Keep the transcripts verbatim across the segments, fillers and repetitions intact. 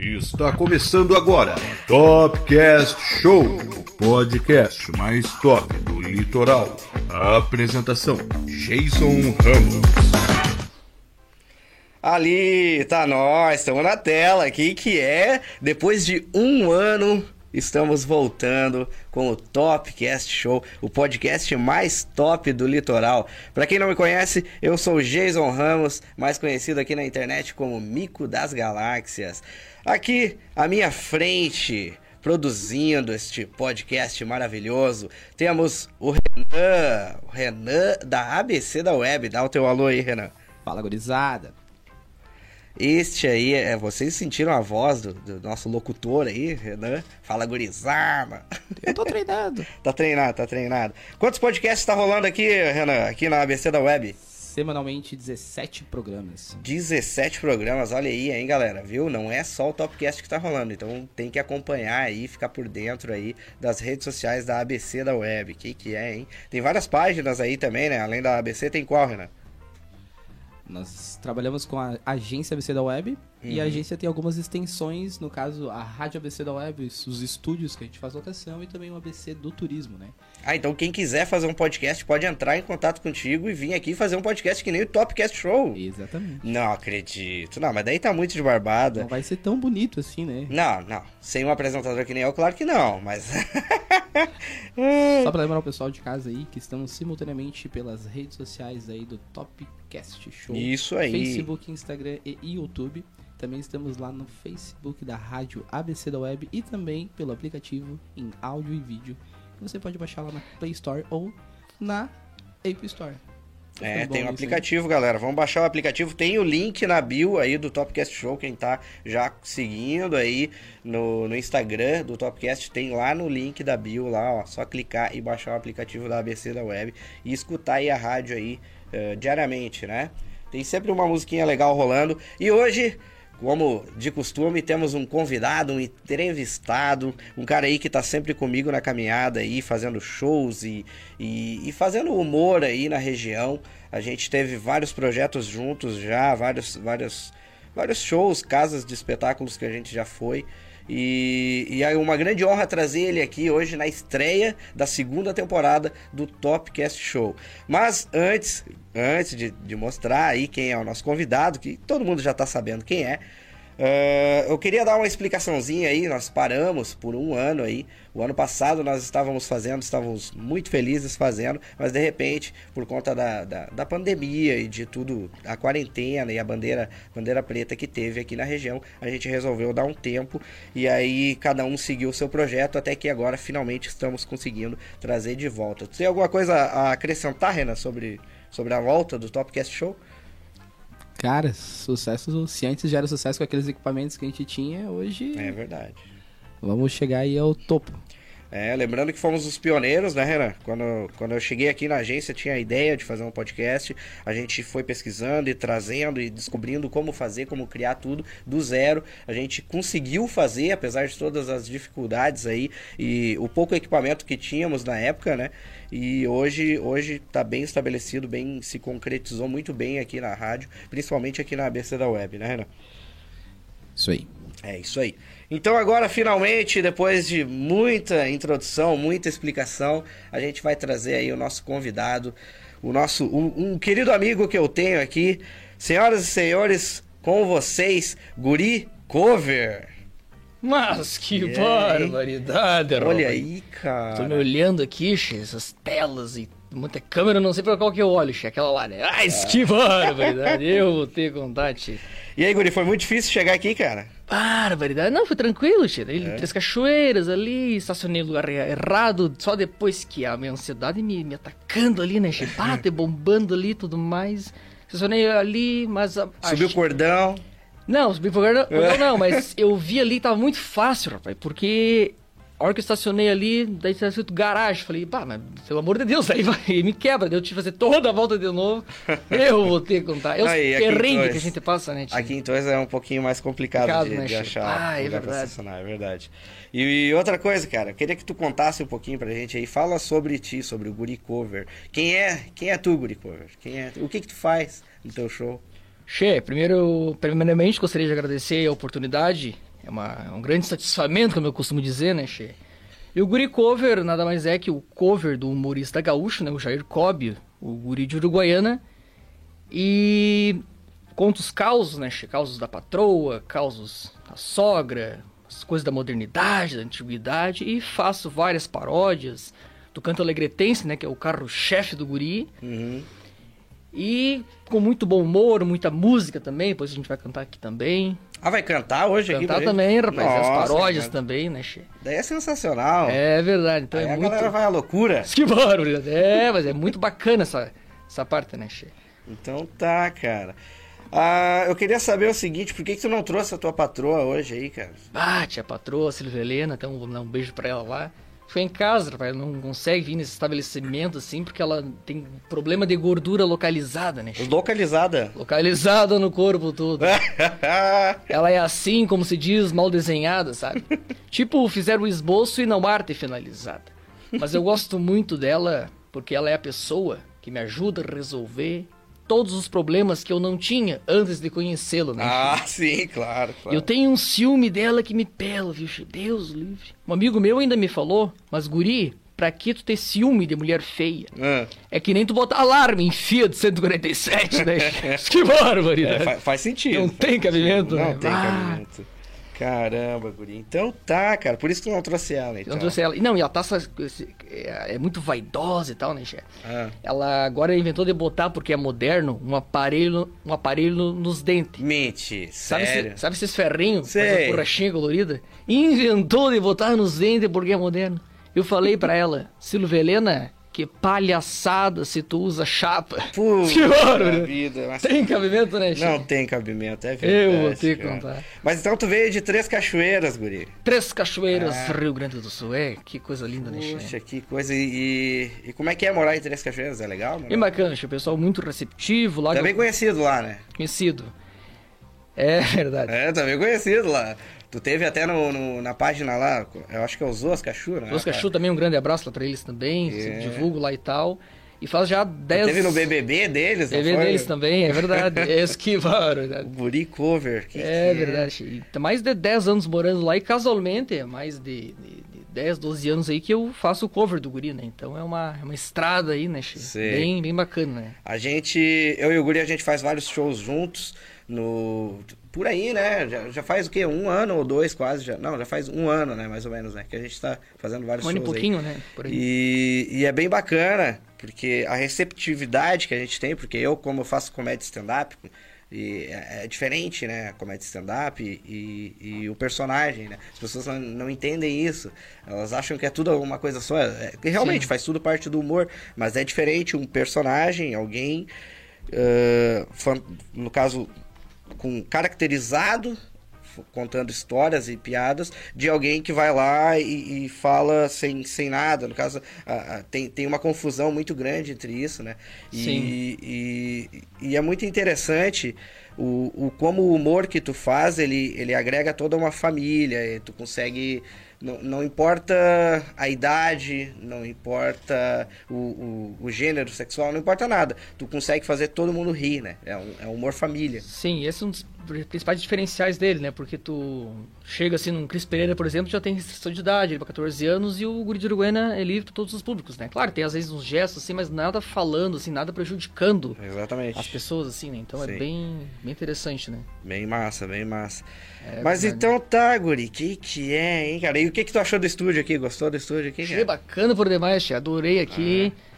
Está começando agora Topcast Show, o podcast mais top do litoral. A apresentação, Jason Ramos. Ali, tá nós, estamos na tela aqui, que é, depois de um ano, estamos voltando com o Topcast Show, o podcast mais top do litoral. Pra quem não me conhece, eu sou o Jason Ramos, mais conhecido aqui na internet como Mico das Galáxias. Aqui, à minha frente, produzindo este podcast maravilhoso, temos o Renan, o Renan da A B C da Web. Dá o teu alô aí, Renan. Fala, gurizada. Este aí, é, vocês sentiram a voz do, do nosso locutor aí, Renan? Fala, gurizada. Eu tô treinado. Tá treinado, tá treinado. Quantos podcasts tá rolando aqui, Renan, aqui na A B C da Web? Semanalmente, dezessete programas. dezessete programas, olha aí, hein, galera, viu? Não é só o Topcast que tá rolando, então tem que acompanhar aí, ficar por dentro aí das redes sociais da A B C da Web. Que que é, hein? Tem várias páginas aí também, né? Além da A B C, tem qual, Renan? Nós trabalhamos com a agência A B C da Web, uhum. E a agência tem algumas extensões, no caso, a Rádio A B C da Web, os estúdios que a gente faz locação e também o A B C do Turismo, né? Ah, então quem quiser fazer um podcast pode entrar em contato contigo e vir aqui fazer um podcast que nem o Topcast Show. Exatamente. Não acredito. Não, mas daí tá muito de barbada. Não vai ser tão bonito assim, né? Não, não. Sem um apresentador que nem eu, claro que não, mas... Só pra lembrar o pessoal de casa aí que estamos simultaneamente pelas redes sociais aí do Topcast Show. Isso aí. Facebook, Instagram e YouTube. Também estamos lá no Facebook da Rádio A B C da Web e também pelo aplicativo em áudio e vídeo. Você pode baixar lá na Play Store ou na App Store. É, tem um aplicativo, galera. Vamos baixar o aplicativo. Tem o link na bio aí do Topcast Show. Quem tá já seguindo aí no, no Instagram do Topcast, tem lá no link da bio lá, ó. Só clicar e baixar o aplicativo da A B C da Web e escutar aí a rádio aí uh, diariamente, né? Tem sempre uma musiquinha legal rolando. E hoje, como de costume, temos um convidado, um entrevistado, um cara aí que tá sempre comigo na caminhada aí, fazendo shows e, e, e fazendo humor aí na região. A gente teve vários projetos juntos já, vários, vários, vários shows, casas de espetáculos que a gente já foi. E, e é uma grande honra trazer ele aqui hoje na estreia da segunda temporada do Topcast Show. Mas antes, antes de, de mostrar aí quem é o nosso convidado, que todo mundo já está sabendo quem é, uh, eu queria dar uma explicaçãozinha aí. Nós paramos por um ano aí. O ano passado nós estávamos fazendo, estávamos muito felizes fazendo, mas de repente, por conta da, da, da pandemia e de tudo, a quarentena e a bandeira, bandeira preta que teve aqui na região, a gente resolveu dar um tempo e aí cada um seguiu o seu projeto, até que agora finalmente estamos conseguindo trazer de volta. Tem alguma coisa a acrescentar, Renan, sobre, sobre a volta do Topcast Show? Cara, sucesso, se antes já era sucesso com aqueles equipamentos que a gente tinha, hoje... É verdade. Vamos chegar aí ao topo. É, lembrando que fomos os pioneiros, né, Renan? Quando, quando eu cheguei aqui na agência, tinha a ideia de fazer um podcast. A gente foi pesquisando e trazendo e descobrindo como fazer, como criar tudo do zero. A gente conseguiu fazer, apesar de todas as dificuldades aí e o pouco equipamento que tínhamos na época, né? E hoje, hoje tá bem estabelecido, bem, se concretizou muito bem aqui na rádio, principalmente aqui na A B C da Web, né, Renan? Isso aí. É, isso aí. Então agora, finalmente, depois de muita introdução, muita explicação, a gente vai trazer aí o nosso convidado, o nosso, um, um querido amigo que eu tenho aqui. Senhoras e senhores, com vocês, Guri Cover. Mas que é, barbaridade, Rob. Olha aí, cara. Tô me olhando aqui, cheio, essas telas e muita câmera, não sei pra qual que eu olho, cheio, aquela lá, né? Ai, ah, que barbaridade, eu vou ter contato. E aí, Guri, foi muito difícil chegar aqui, cara? Barbaridade. Não, foi tranquilo, cheiro. É. Três Cachoeiras ali, estacionei no lugar errado, só depois que a minha ansiedade me, me atacando ali, né, cheiro? Bate, bombando ali e tudo mais. Estacionei ali, mas... A, a Subiu o cordão. Não, subi o cordão não, não, mas eu vi ali, tava muito fácil, rapaz, porque... A hora que eu estacionei ali, daí tinha escrito garagem. Falei, pá, mas pelo amor de Deus, daí vai, me quebra. Daí eu tive que fazer toda a volta de novo. Eu vou ter que contar. É o perrengue que a gente passa, né, tio? Aqui em Torres é um pouquinho mais complicado, complicado de, né, de achar. Ah, é verdade. É verdade. E, e outra coisa, cara, eu queria que tu contasse um pouquinho pra gente aí. Fala sobre ti, sobre o Guri Cover. Quem é, quem é tu, Guri Cover? Quem é, o que que tu faz no teu show? Che, primeiro, primeiramente, gostaria de agradecer a oportunidade... É, uma, é um grande satisfamento, como eu costumo dizer, né, Che? E o Guri Cover nada mais é que o cover do humorista gaúcho, né, o Jair Cobb, o guri de Uruguaiana. E conta os causos, né, Che? Causos da patroa, causos da sogra, as coisas da modernidade, da antiguidade. E faço várias paródias do Canto Alegretense, né, que é o carro-chefe do guri. Uhum. E com muito bom humor, muita música também, pois a gente vai cantar aqui também. Ah, vai cantar hoje aqui? Cantar também, rapaz. Nossa, as paródias cara. também, né, Che? Daí é sensacional. É verdade. Então Aí é a muito... galera vai à loucura. Que barulho. É, mas é muito bacana essa, essa parte, né, Che? Então tá, cara. Ah, eu queria saber o seguinte, por que que tu não trouxe a tua patroa hoje aí, cara? Ah, tia patroa, Silvia Helena, então vou dar um beijo pra ela lá. Foi em casa, rapaz, ela não consegue vir nesse estabelecimento assim, porque ela tem problema de gordura localizada, né? Localizada? Localizada no corpo todo. Ela é assim, como se diz, mal desenhada, sabe? Tipo, fizeram o esboço e não arte finalizada. Mas eu gosto muito dela, porque ela é a pessoa que me ajuda a resolver todos os problemas que eu não tinha antes de conhecê-lo, né? Ah, sim, claro, claro. Eu tenho um ciúme dela que me pela, viu? Deus livre. Um amigo meu ainda me falou, mas guri, pra que tu ter ciúme de mulher feia? Ah. É que nem tu botar alarme em Fiat cento e quarenta e sete, né? Que barbaridade. É, faz, faz sentido. Não faz tem sentido. cabimento, não, né? Não tem ah. cabimento. Caramba, guri. Então tá, cara. Por isso que tu não trouxe ela, então. Eu não trouxe ela. Não, e ela tá... É muito vaidosa e tal, né, Che? Ah. Ela agora inventou de botar, porque é moderno, um aparelho, um aparelho nos dentes. Mente, sabe sério? Esse, sabe esses ferrinhos? Sei. Essa borrachinha colorida? Inventou de botar nos dentes porque é moderno. Eu falei pra ela, Silvia Helena... Que palhaçada se tu usa chapa. Puxa vida. Mas... Tem cabimento, né, Chico? Não tem cabimento, é verdade. Eu vou te cara. contar. Mas então tu veio de Três Cachoeiras, guri. Três Cachoeiras, ah. Rio Grande do Sul. É, que coisa linda, né, Chico? Puxa, que coisa. E, e como é que é morar em Três Cachoeiras? É legal? É bacana, Chico. O pessoal muito receptivo. Lá tá bem eu... conhecido lá, né? Conhecido. É verdade. É, tá bem conhecido lá. Tu teve até no, no, na página lá, eu acho que é o Zoska Xu, né? Zoska Xu também, um grande abraço lá pra eles também, é. divulgo lá e tal. E faz já dez... Teve no B B B deles, B B B foi? Deles também, é verdade, é esquivaram. O Guri Cover. Que é que verdade, é? Mais de dez anos morando lá e casualmente, mais de, de, de dez, doze anos aí que eu faço o cover do Guri, né? Então é uma, uma estrada aí, né, Chico? Bem, bem bacana, né? A gente, eu e o Guri, a gente faz vários shows juntos no... Por aí, né? Já, já faz o quê? Um ano ou dois quase já. Não, já faz um ano, né? Mais ou menos, né? Que a gente tá fazendo vários shows aí. Um ano e pouquinho, né? Por aí. E, e é bem bacana, porque a receptividade que a gente tem, porque eu, como eu faço comédia stand-up, e é, é diferente, né? A comédia stand-up e, e, e o personagem, né? As pessoas não, não entendem isso. Elas acham que é tudo alguma coisa só. É, realmente, Sim. faz tudo parte do humor, mas é diferente um personagem, alguém... Uh, fã, no caso... Com, caracterizado, contando histórias e piadas, de alguém que vai lá e, e fala sem, sem nada. No caso, a, a, tem, tem uma confusão muito grande entre isso, né? E, Sim. E, e é muito interessante o, o, como o humor que tu faz, ele, ele agrega toda uma família, e tu consegue... Não, não importa a idade, não importa o, o, o gênero sexual, não importa nada. Tu consegue fazer todo mundo rir, né? É um, é um humor família. Sim, esse é um dos principais diferenciais dele, né? Porque tu chega assim num Cris Pereira, por exemplo, já tem restrição de idade, ele vai catorze anos, e o Guri de Uruguaiana é livre para todos os públicos, né? Claro, tem às vezes uns gestos assim, mas nada falando, assim, nada prejudicando Exatamente. as pessoas, assim, né? Então Sim. é bem, bem interessante, né? Bem massa, bem massa. É, mas verdade. Então tá, Guri, que que é, hein, cara? E o que que tu achou do estúdio aqui? Gostou do estúdio aqui? Achei bacana por demais, tia. Adorei aqui. Ah.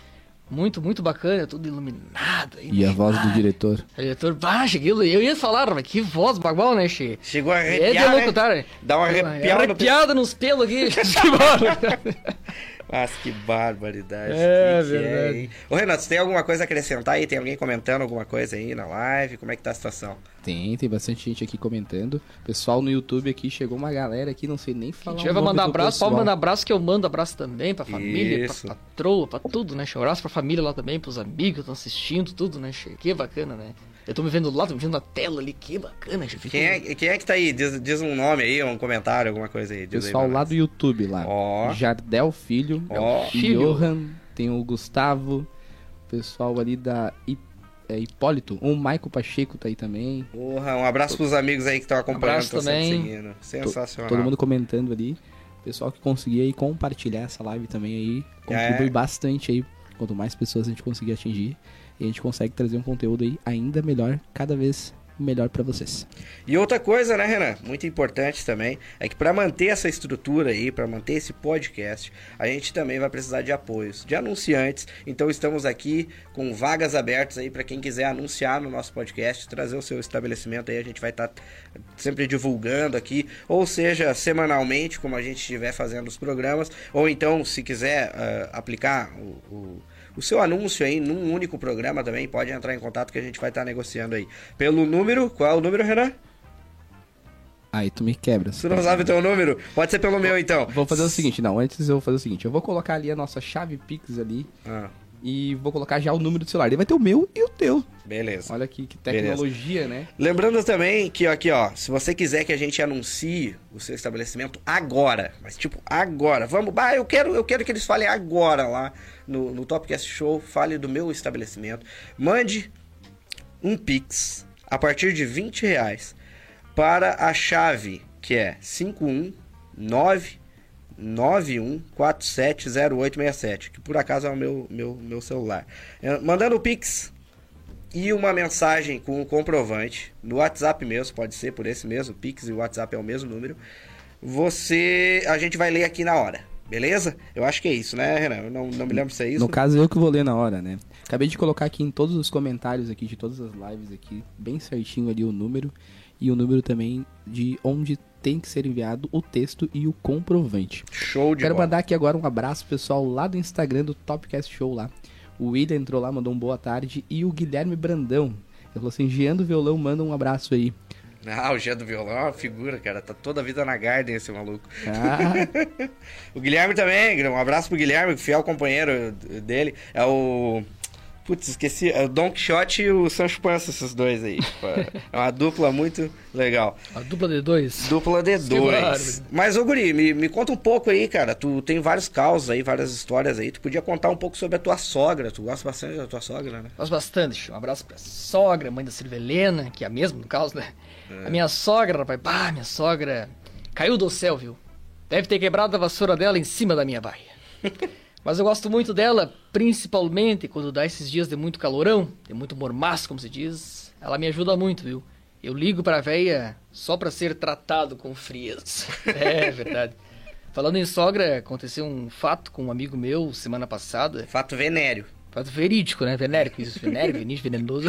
Muito, muito bacana, tudo iluminado. iluminado. E a voz do diretor? O diretor, ah, cheguei, eu ia falar, mas que voz bagual, né, Che? Chegou a arrepiar, é de né? Dá uma arrepiada, arrepiada nos pelos aqui. Mas que barbaridade. É, que verdade. É, hein? Ô, Renato, tem alguma coisa a acrescentar aí? Tem alguém comentando alguma coisa aí na live? Como é que tá a situação? Tem, tem bastante gente aqui comentando. Pessoal no YouTube aqui, chegou uma galera aqui, não sei nem falar. Já vai mandar abraço, pode mandar abraço que eu mando abraço também pra família, Isso. pra patroa, pra tudo, né? Abraço pra família lá também, pros amigos que estão assistindo, tudo, né? Que bacana, né? Eu tô me vendo lá, tô me vendo na tela ali, que bacana. Quem é, quem é que tá aí? Diz, diz um nome aí, um comentário, alguma coisa aí. Diz Pessoal aí, lá do YouTube, lá. Oh. Jardel Filho, oh. Johan, tem o Gustavo, pessoal ali da... é Hipólito. O Michael Pacheco tá aí também. Porra, um abraço pros amigos aí que estão acompanhando, estão seguindo. Sensacional. Todo mundo comentando ali. Pessoal que conseguir aí compartilhar essa live também aí, contribui é. bastante aí. Quanto mais pessoas a gente conseguir atingir, e a gente consegue trazer um conteúdo aí ainda melhor, cada vez melhor pra vocês. E outra coisa, né, Renan? Muito importante também, é que pra manter essa estrutura aí, pra manter esse podcast, a gente também vai precisar de apoios, de anunciantes. Então estamos aqui com vagas abertas aí pra quem quiser anunciar no nosso podcast, trazer o seu estabelecimento aí, a gente vai estar tá sempre divulgando aqui, ou seja, semanalmente, como a gente estiver fazendo os programas, ou então, se quiser uh, aplicar o... o O seu anúncio aí, num único programa também, pode entrar em contato que a gente vai estar tá negociando aí. Pelo número, qual é o número, Renan? Aí tu me quebra. Você não sabe o teu número? Pode ser pelo meu, então. Vou fazer o seguinte, não, antes eu vou fazer o seguinte, eu vou colocar ali a nossa chave Pix ali ah. e vou colocar já o número do celular. Ele vai ter o meu e o teu. Beleza. Olha aqui, que tecnologia, beleza, né? Lembrando também que, aqui, ó, se você quiser que a gente anuncie o seu estabelecimento agora, mas tipo, agora, vamos, bah, eu quero, eu quero que eles falem agora lá no, no Topcast Show, fale do meu estabelecimento, mande um Pix a partir de vinte reais para a chave que é cinco um nove nove um quatro sete zero oito seis sete, que por acaso é o meu, meu, meu celular, mandando o Pix e uma mensagem com o comprovante, no WhatsApp mesmo, pode ser por esse mesmo, Pix e o WhatsApp é o mesmo número, você, a gente vai ler aqui na hora, beleza? Eu acho que é isso, né, Renan? Eu não, não me lembro se é isso. No caso, eu que vou ler na hora, né? Acabei de colocar aqui em todos os comentários aqui, de todas as lives aqui, bem certinho ali o número, e o número também de onde tem que ser enviado o texto e o comprovante. Show de bola. Quero mandar aqui agora um abraço, pessoal, lá do Instagram do Topcast Show lá. O William entrou lá, mandou um boa tarde. E o Guilherme Brandão, ele falou assim, Jean do Violão, manda um abraço aí. Ah, o Jean do Violão é uma figura, cara. Tá toda a vida na Garden esse maluco. Ah. O Guilherme também, um abraço pro Guilherme, fiel companheiro dele. É o... Putz, esqueci. É o Don Quixote e o Sancho Panza, esses dois aí. É uma dupla muito legal. A dupla de dois? Dupla de dois. Mas, ô Guri, me, me conta um pouco aí, cara. Tu tem vários causos aí, várias histórias aí. Tu podia contar um pouco sobre a tua sogra. Tu gosta bastante da tua sogra, né? Gosto bastante. Um abraço pra sogra, mãe da Silvia Helena, que é a mesma, no caso, né? É. A minha sogra, rapaz. Pá, minha sogra caiu do céu, viu? Deve ter quebrado a vassoura dela em cima da minha baia. Mas eu gosto muito dela, principalmente quando dá esses dias de muito calorão, de muito mormaço, como se diz. Ela me ajuda muito, viu? Eu ligo pra véia só pra ser tratado com frieza. É verdade. Falando em sogra, aconteceu um fato com um amigo meu semana passada. Fato venéreo. Fato verídico, né? Venérico, isso. Venéreo, venenoso, venenoso.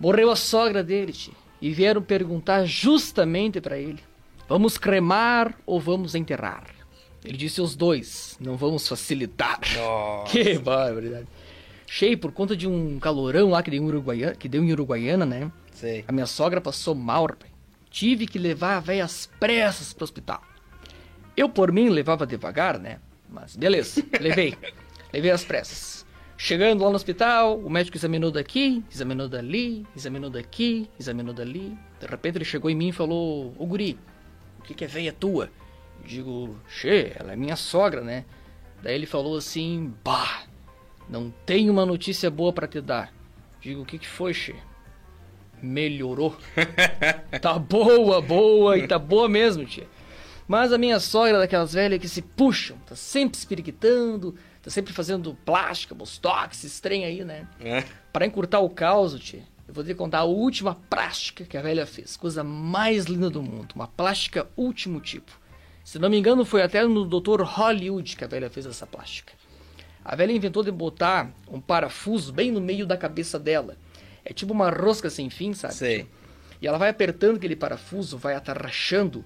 Morreu a sogra dele, tio, e vieram perguntar justamente pra ele. Vamos cremar ou vamos enterrar? Ele disse os dois, não vamos facilitar. Nossa. Que barbaridade. Cheio, por conta de um calorão lá que deu em Uruguaiana, que deu em Uruguaiana, né? Sei. A minha sogra passou mal, rapaz. Tive que levar a véia às pressas pro hospital. Eu, por mim, levava devagar, né? Mas beleza, levei. Levei às pressas. Chegando lá no hospital, o médico examinou daqui, examinou dali, examinou daqui, examinou dali. De repente ele chegou em mim e falou, ô guri, o que que é véia tua? Digo, che, ela é minha sogra, né? Daí ele falou assim, bah, não tenho uma notícia boa pra te dar. Digo, o que que foi, che? Melhorou. Tá boa, boa, e tá boa mesmo, tia. Mas a minha sogra é daquelas velhas que se puxam, tá sempre espiriquitando, tá sempre fazendo plástica, bostox, esses trem aí, né? É. Pra encurtar o caos, tia, eu vou te contar a última plástica que a velha fez. Coisa mais linda do mundo, uma plástica último tipo. Se não me engano, foi até no doutor Hollywood que a velha fez essa plástica. A velha inventou de botar um parafuso bem no meio da cabeça dela. É tipo uma rosca sem fim, sabe? Sei. E ela vai apertando aquele parafuso, vai atarrachando,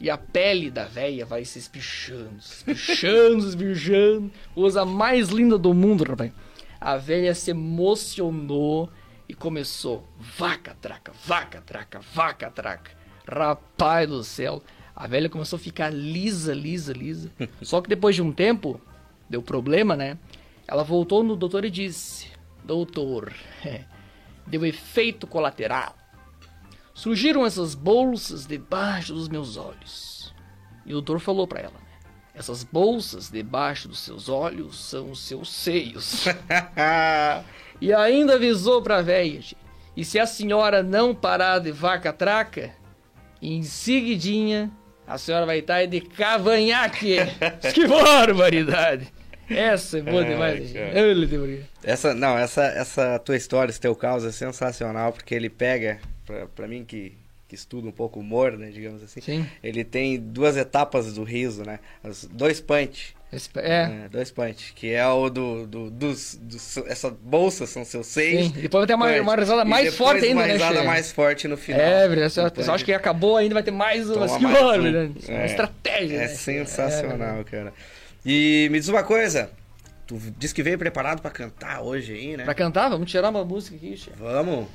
e a pele da velha vai se espichando, se espichando, se espichando. Coisa mais linda do mundo, rapaz. A velha se emocionou e começou. Vaca, traca, vaca, traca, vaca, traca. Rapaz do céu. A velha começou a ficar lisa, lisa, lisa. Só que depois de um tempo, deu problema, né? Ela voltou no doutor e disse, doutor, deu efeito colateral. Surgiram essas bolsas debaixo dos meus olhos. E o doutor falou pra ela, né? Essas bolsas debaixo dos seus olhos são os seus seios. E ainda avisou pra véia, gente. E se a senhora não parar de vaca traca, em seguidinha a senhora vai estar de cavanhaque. Que barbaridade! Essa é boa demais, gente. Essa, não, essa, essa tua história, esse teu caos é sensacional, porque ele pega, pra, pra mim que... que estuda um pouco o humor, né, digamos assim. Sim. Ele tem duas etapas do riso, né? Os dois punch. Esse, é. Né? Dois punch, que é o do... do, dos, dos essas bolsas são seus seis. Sim. Depois vai ter uma, uma risada mais forte ainda, né? uma risada mais forte no final. É, verdade. Pessoal acha que acabou ainda, vai ter mais uma... Mais um. É uma estratégia, é, né? É sensacional, é, cara. E me diz uma coisa... Tu disse que veio preparado pra cantar hoje aí, né? Pra cantar? Vamos tirar uma música aqui, chefe. Vamos.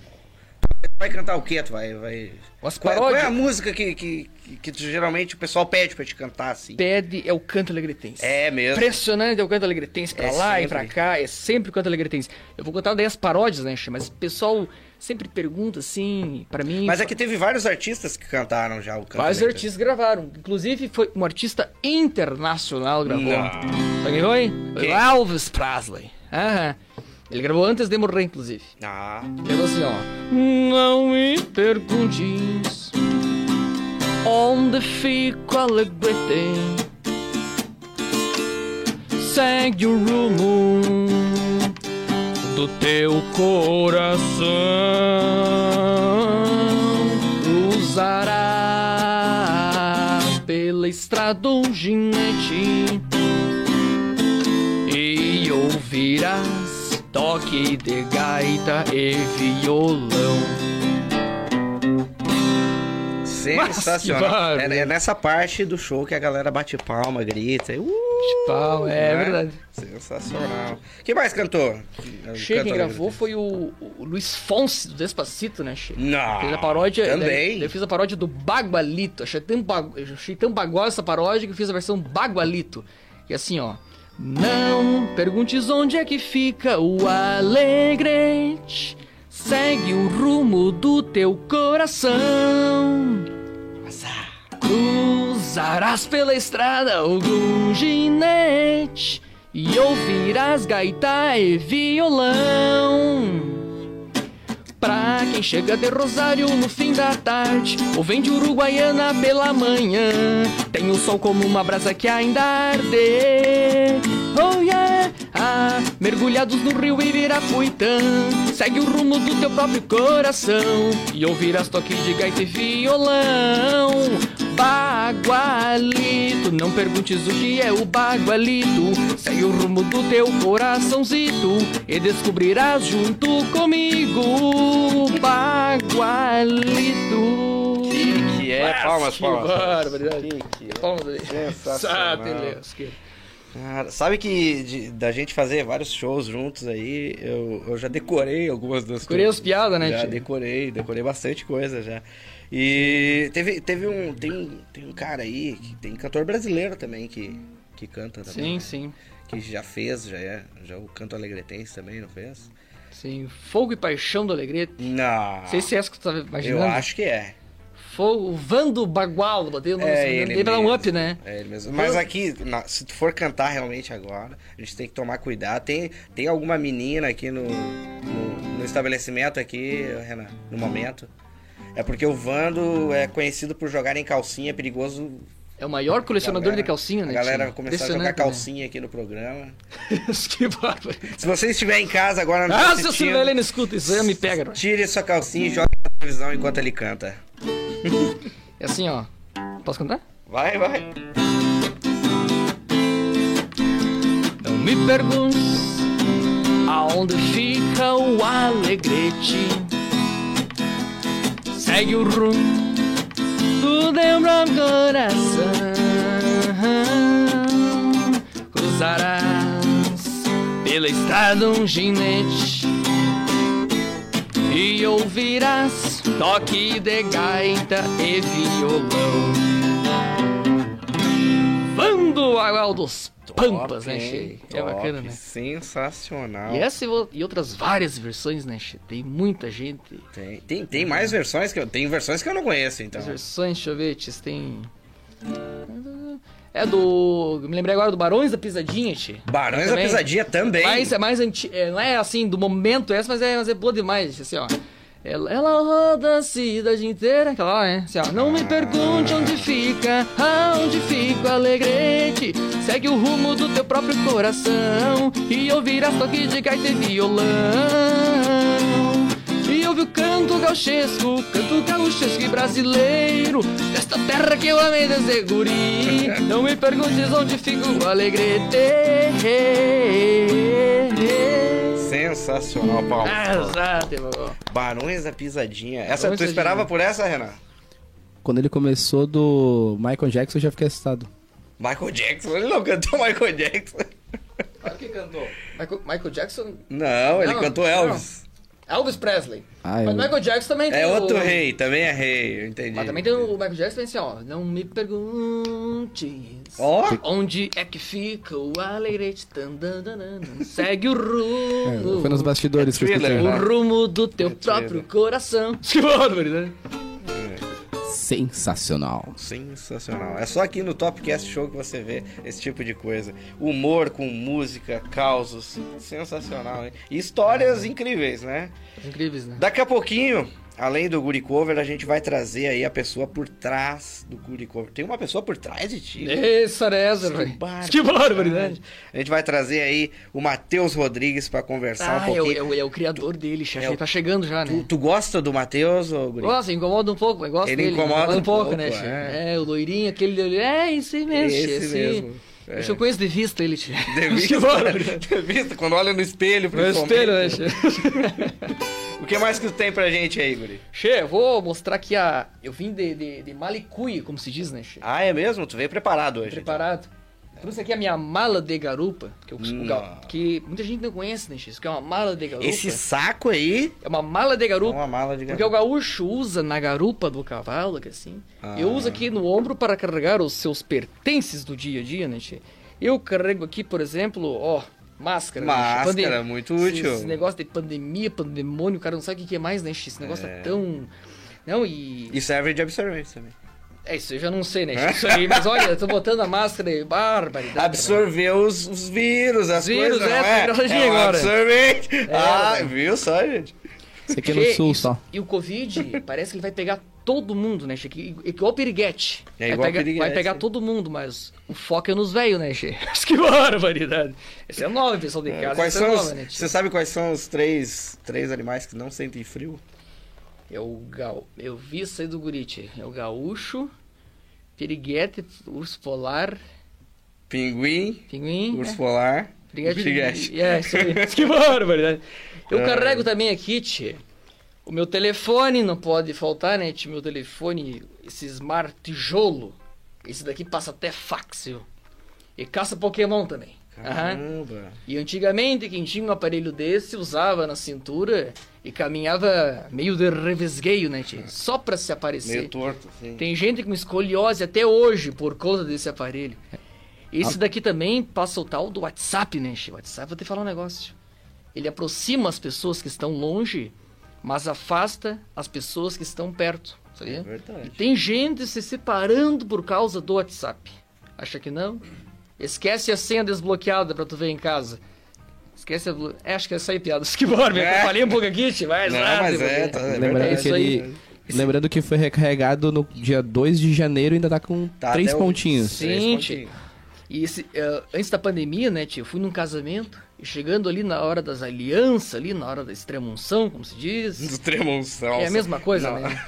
Vai cantar o quê? Tu vai... vai... Qual, qual é a música que, que, que, que geralmente o pessoal pede pra te cantar, assim? Pede é o Canto Alegretense. É mesmo. Impressionante é o Canto Alegretense, pra é lá sempre. E pra cá, é sempre o Canto Alegretense. Eu vou contar daí as paródias, né, mas o pessoal sempre pergunta, assim, pra mim... Mas é que teve vários artistas que cantaram já o Canto Vários Alegretense. Artistas gravaram. Inclusive, foi um artista internacional que gravou. Não. Sabe quem foi? Quem? Elvis Presley. Aham. Ele gravou antes de morrer, inclusive. Ah. Ele falou assim, ó. Não me perguntes onde fica Alegrete. Segue o rumo do teu coração. Cruzará pela estrada um ginete e ouvirás toque de gaita e violão. Sensacional. É, é nessa parte do show que a galera bate palma, grita. Uh, bate palma, é, é verdade. Sensacional. Quem mais cantou? Che, quem gravou foi o, o Luiz Fonsi do Despacito, né, Che? Não. Fez a paródia. Também. Eu fiz a paródia do Bagualito. Achei tão, bagu... Achei tão bagual essa paródia que eu fiz a versão Bagualito. E assim, ó. Não perguntes onde é que fica o Alegrete. Segue o rumo do teu coração. Cruzarás pela estrada algum ginete e ouvirás gaita e violão. Pra quem chega de Rosário no fim da tarde ou vem de Uruguaiana pela manhã, tem o sol como uma brasa que ainda arde. Oh yeah! Ah, mergulhados no rio Ibirapuitã, segue o rumo do teu próprio coração e ouvirás toque de gaita e violão. Bagualito, não perguntes o que é o bagualito, segue o rumo do teu coraçãozito e descobrirás junto comigo Bagualito. Que que é? Palmas, palmas. Que que é? Palmas. Sensacional. Cara, sabe que de, da gente fazer vários shows juntos aí, eu, eu já decorei algumas das decorei coisas. Decorei as piadas, né, Já tia? decorei, decorei bastante coisa já. E teve, teve um, tem um, tem um cara aí, que tem um cantor brasileiro também que, que canta também. Sim, né? Sim. Que já fez, já é, já o Canto Alegretense também, não fez? Sim, Fogo e Paixão do Alegrete. Não. Não sei se é essa que tu tá imaginando. Eu acho que é. Fogo, o Vando Bagual, não sei, é ele, ele dá um up, né? É ele mesmo. Mas aqui, se tu for cantar realmente agora, a gente tem que tomar cuidado. Tem, tem alguma menina aqui no, no, no estabelecimento aqui, Renan, no momento. É porque o Vando é conhecido por jogar em calcinha, é perigoso... É o maior colecionador galera, de calcinha, né? A galera começou a jogar calcinha, né, aqui no programa. Que bárbaro. Se você estiver em casa agora... Não ah, se a Silvia Helena escuta isso aí, me pega. Tire sua calcinha e joga na televisão enquanto ele canta. É assim, ó. Posso cantar? Vai, vai. Não me perguntes aonde fica o Alegrete. Segue o rumo tudo em meu coração. Cruzarás pela estrada um ginete e ouvirás toque de gaita e violão. Vando ao dos Pampas, né, Che? É bacana, né? Sensacional. E essa e outras várias versões, né, Che? Tem muita gente. Tem, tem, tem mais versões que eu. Tem versões que eu não conheço, então. As versões, deixa eu ver, tem. Jackson, é do... Me lembrei agora do Barões da Pisadinha, tchê. Barões da Pisadinha também. Mas é mais antigo, é, não é assim, do momento essa, mas é, mas é boa demais, tchê, assim, ó. Ela, ela roda a cidade inteira, aquela lá, né? Assim, ó. Não me pergunte onde fica, aonde fica o Alegrete. Segue o rumo do teu próprio coração e ouvirás toque de gaita e violão. E ouve o canto gauchesco, canto gauchesco e brasileiro, desta terra que eu amei desde guri. Não me perguntes onde fica o Alegrete. Sensacional, Paulo. Exato, irmão. Barões da Pisadinha. Essa, Barões tu esperava Pisadinha. Por essa, Renan? Quando ele começou do Michael Jackson, eu já fiquei assustado. Michael Jackson? Ele não cantou Michael Jackson. Claro que cantou. Michael, Michael Jackson? Não, ele não, cantou não. Elvis. Elvis Presley. Ah, mas eu... Michael Jackson também tem. É outro o... rei, também é rei, eu entendi. Mas também tem o Michael Jackson assim, ó. Não me perguntes oh? onde é que fica o Alegrete. Segue o rumo. É, foi nos bastidores é que eu escutei. O rumo do teu é próprio coração. Que bárbaro, né? Sensacional. Sensacional. É só aqui no Topcast Show que você vê esse tipo de coisa. Humor com música, causos. Sensacional, hein? E histórias incríveis, né? Incríveis, né? Daqui a pouquinho, além do Guri Cover, a gente vai trazer aí a pessoa por trás do Guri Cover. Tem uma pessoa por trás de ti. Isso, né? Que barbaridade. A gente vai trazer aí o Matheus Rodrigues pra conversar ah, um pouquinho. É o, é o, é o criador dele, chefe. É o... Tá chegando já, né? Tu, tu gosta do Matheus, ô Guri? Gosto, incomoda um pouco, mas gosto Ele dele. Incomoda, incomoda um pouco, pouco né, chefe? É. é, o loirinho, aquele... De... É, isso aí mesmo, chefe. Esse mesmo. É. Eu conheço de vista ele, chefe. De vista? De vista, quando olha no espelho, principalmente. No espelho, né, chefe? O que mais que tu tem pra gente aí, Guri? Che, eu vou mostrar aqui a... Eu vim de, de, de Malicuia, como se diz, né, Che? Ah, é mesmo? Tu veio preparado hoje. Preparado. Então. Trouxe aqui a minha mala de garupa, que, eu... que muita gente não conhece, né, Che? Isso que é uma mala de garupa. Esse saco aí... É uma mala de garupa. É uma mala de garupa. Porque o gaúcho usa na garupa do cavalo, que assim... Ah. Eu uso aqui no ombro para carregar os seus pertences do dia a dia, né, Che? Eu carrego aqui, por exemplo, ó... Máscara, Máscara, né? Pandem... muito útil. Esse, esse negócio de pandemia, pandemônio, o cara não sabe o que é mais, né? Esse negócio é, é tão... Não, e... E serve de absorvente também. É isso, eu já não sei, né? Isso aí, mas olha, eu tô botando a máscara aí, barbaridade. Absorveu os, os vírus, as vírus, coisas, é, não é? Engraçadinho é um agora. Absorvente. É, ah, viu só, gente? Isso aqui é no sul, só. E o Covid, parece que ele vai pegar todo mundo, né, Che? Igual o piriguete. É igual vai, pega, piriguete, vai pegar é. todo mundo, mas o foco é nos velhos, né, Che? Que barbaridade. Esse é nove, pessoal de casa. É, quais são é nova, os, né, você sabe quais são os três, três animais que não sentem frio? É o ga... Eu vi isso aí do guri. É o gaúcho, piriguete, urso polar... Pinguim, Pinguim urso é. polar... Piriguete. piriguete. É, isso aí. Que barbaridade. Eu é. carrego também aqui, Che... O meu telefone não pode faltar, né? Meu telefone, esse smart tijolo. Esse daqui passa até fax, viu? E caça Pokémon também. Caramba! Uhum. E antigamente, quem tinha um aparelho desse, usava na cintura e caminhava meio de revesgueio, né, tia? Só pra se aparecer. Meio torto, sim. Tem gente com escoliose até hoje por conta desse aparelho. Esse daqui também passa o tal do WhatsApp, né, tia? WhatsApp, vou te falar um negócio. Tia. Ele aproxima as pessoas que estão longe... Mas afasta as pessoas que estão perto, sabia? É verdade. E tem gente se separando por causa do WhatsApp. Acha que não? Esquece a senha desbloqueada pra tu ver em casa. Esquece a... Blo... É, acho que é essa aí, piada. Que borba, é. eu falei um pouco aqui, te vai. Não, lá, mas é, tá, é Lembrando é que ele... Lembrando que foi recarregado no dia dois de janeiro e ainda tá com tá três pontinhos. Sim, tio. E esse, uh, antes da pandemia, né, tio, eu fui num casamento... E chegando ali na hora das alianças, ali na hora da extremunção, como se diz... Extremunção... É a mesma coisa, não. né?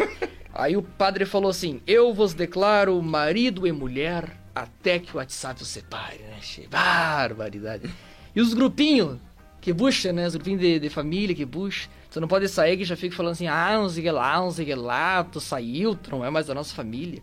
Aí o padre falou assim, eu vos declaro marido e mulher até que o WhatsApp os separe, né? Barbaridade! E os grupinhos que bucha, né? Os grupinhos de, de família que bucha. Você não pode sair que já fica falando assim, ah, não sei que lá, não sei que lá, tu saiu, tu não é mais da nossa família.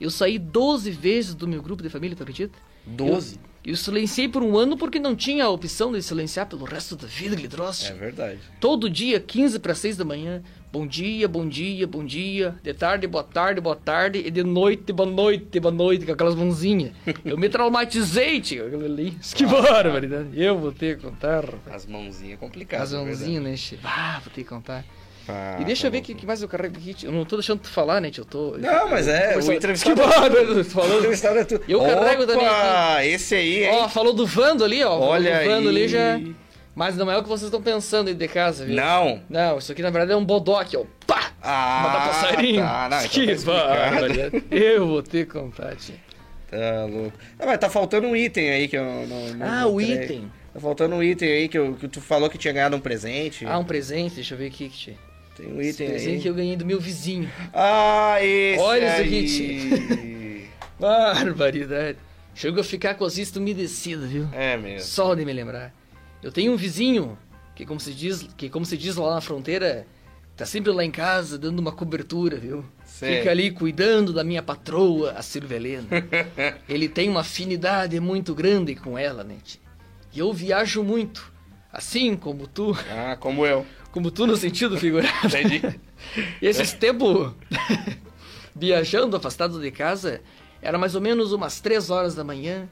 Eu saí doze vezes do meu grupo de família, tu acredita? doze? Eu... Eu silenciei por um ano porque não tinha a opção de silenciar pelo resto da vida, que troço. É verdade. Todo dia, quinze para seis da manhã, bom dia, bom dia, bom dia, de tarde, boa tarde, boa tarde, e de noite, boa noite, boa noite, com aquelas mãozinhas. Eu me traumatizei, tio, aquilo ali. Que bárbaro, né? Eu vou ter que contar. As mãozinhas é complicadas. As mãozinhas, né, tio? Ah, vou ter que contar. Pá, e deixa eu ver o que, que mais eu carrego aqui. Eu não tô deixando tu falar, né, tio? Eu tô, não, eu, mas eu, é, o entrevistado. O entrevistado é tu. Eu Opa, carrego também. Ah, esse aí, hein? Ó, falou do Vando ali, ó. Olha aí. O Vando ali já... Mas não é o que vocês estão pensando aí de casa, viu? Não. Não, isso aqui na verdade é um bodoque, ó. Pá! Ah, matar passarinho. Tá, não, que então tá eu vou ter vontade. Tá louco. Ah, mas tá faltando um item aí que eu não... não ah, o item. Tá faltando um item aí que, eu, que tu falou que tinha ganhado um presente. Ah, um presente? Deixa eu ver aqui, Kitty. Tem um item Esse aí. Presente que eu ganhei do meu vizinho. Ah, esse Olha aí. Isso aqui, Kitty. Barbaridade. Chegou a ficar com as vistas umedecidas, viu? É mesmo. Só de me lembrar. Eu tenho um vizinho, que como se diz, que como se diz lá na fronteira, tá sempre lá em casa dando uma cobertura, viu? Sei. Fica ali cuidando da minha patroa, a Silvia Helena. Ele tem uma afinidade muito grande com ela, né? E eu viajo muito, assim como tu. Ah, como eu. Como tu no sentido figurado. Entendi. E esses tempos viajando, afastado de casa, era mais ou menos umas três horas da manhã,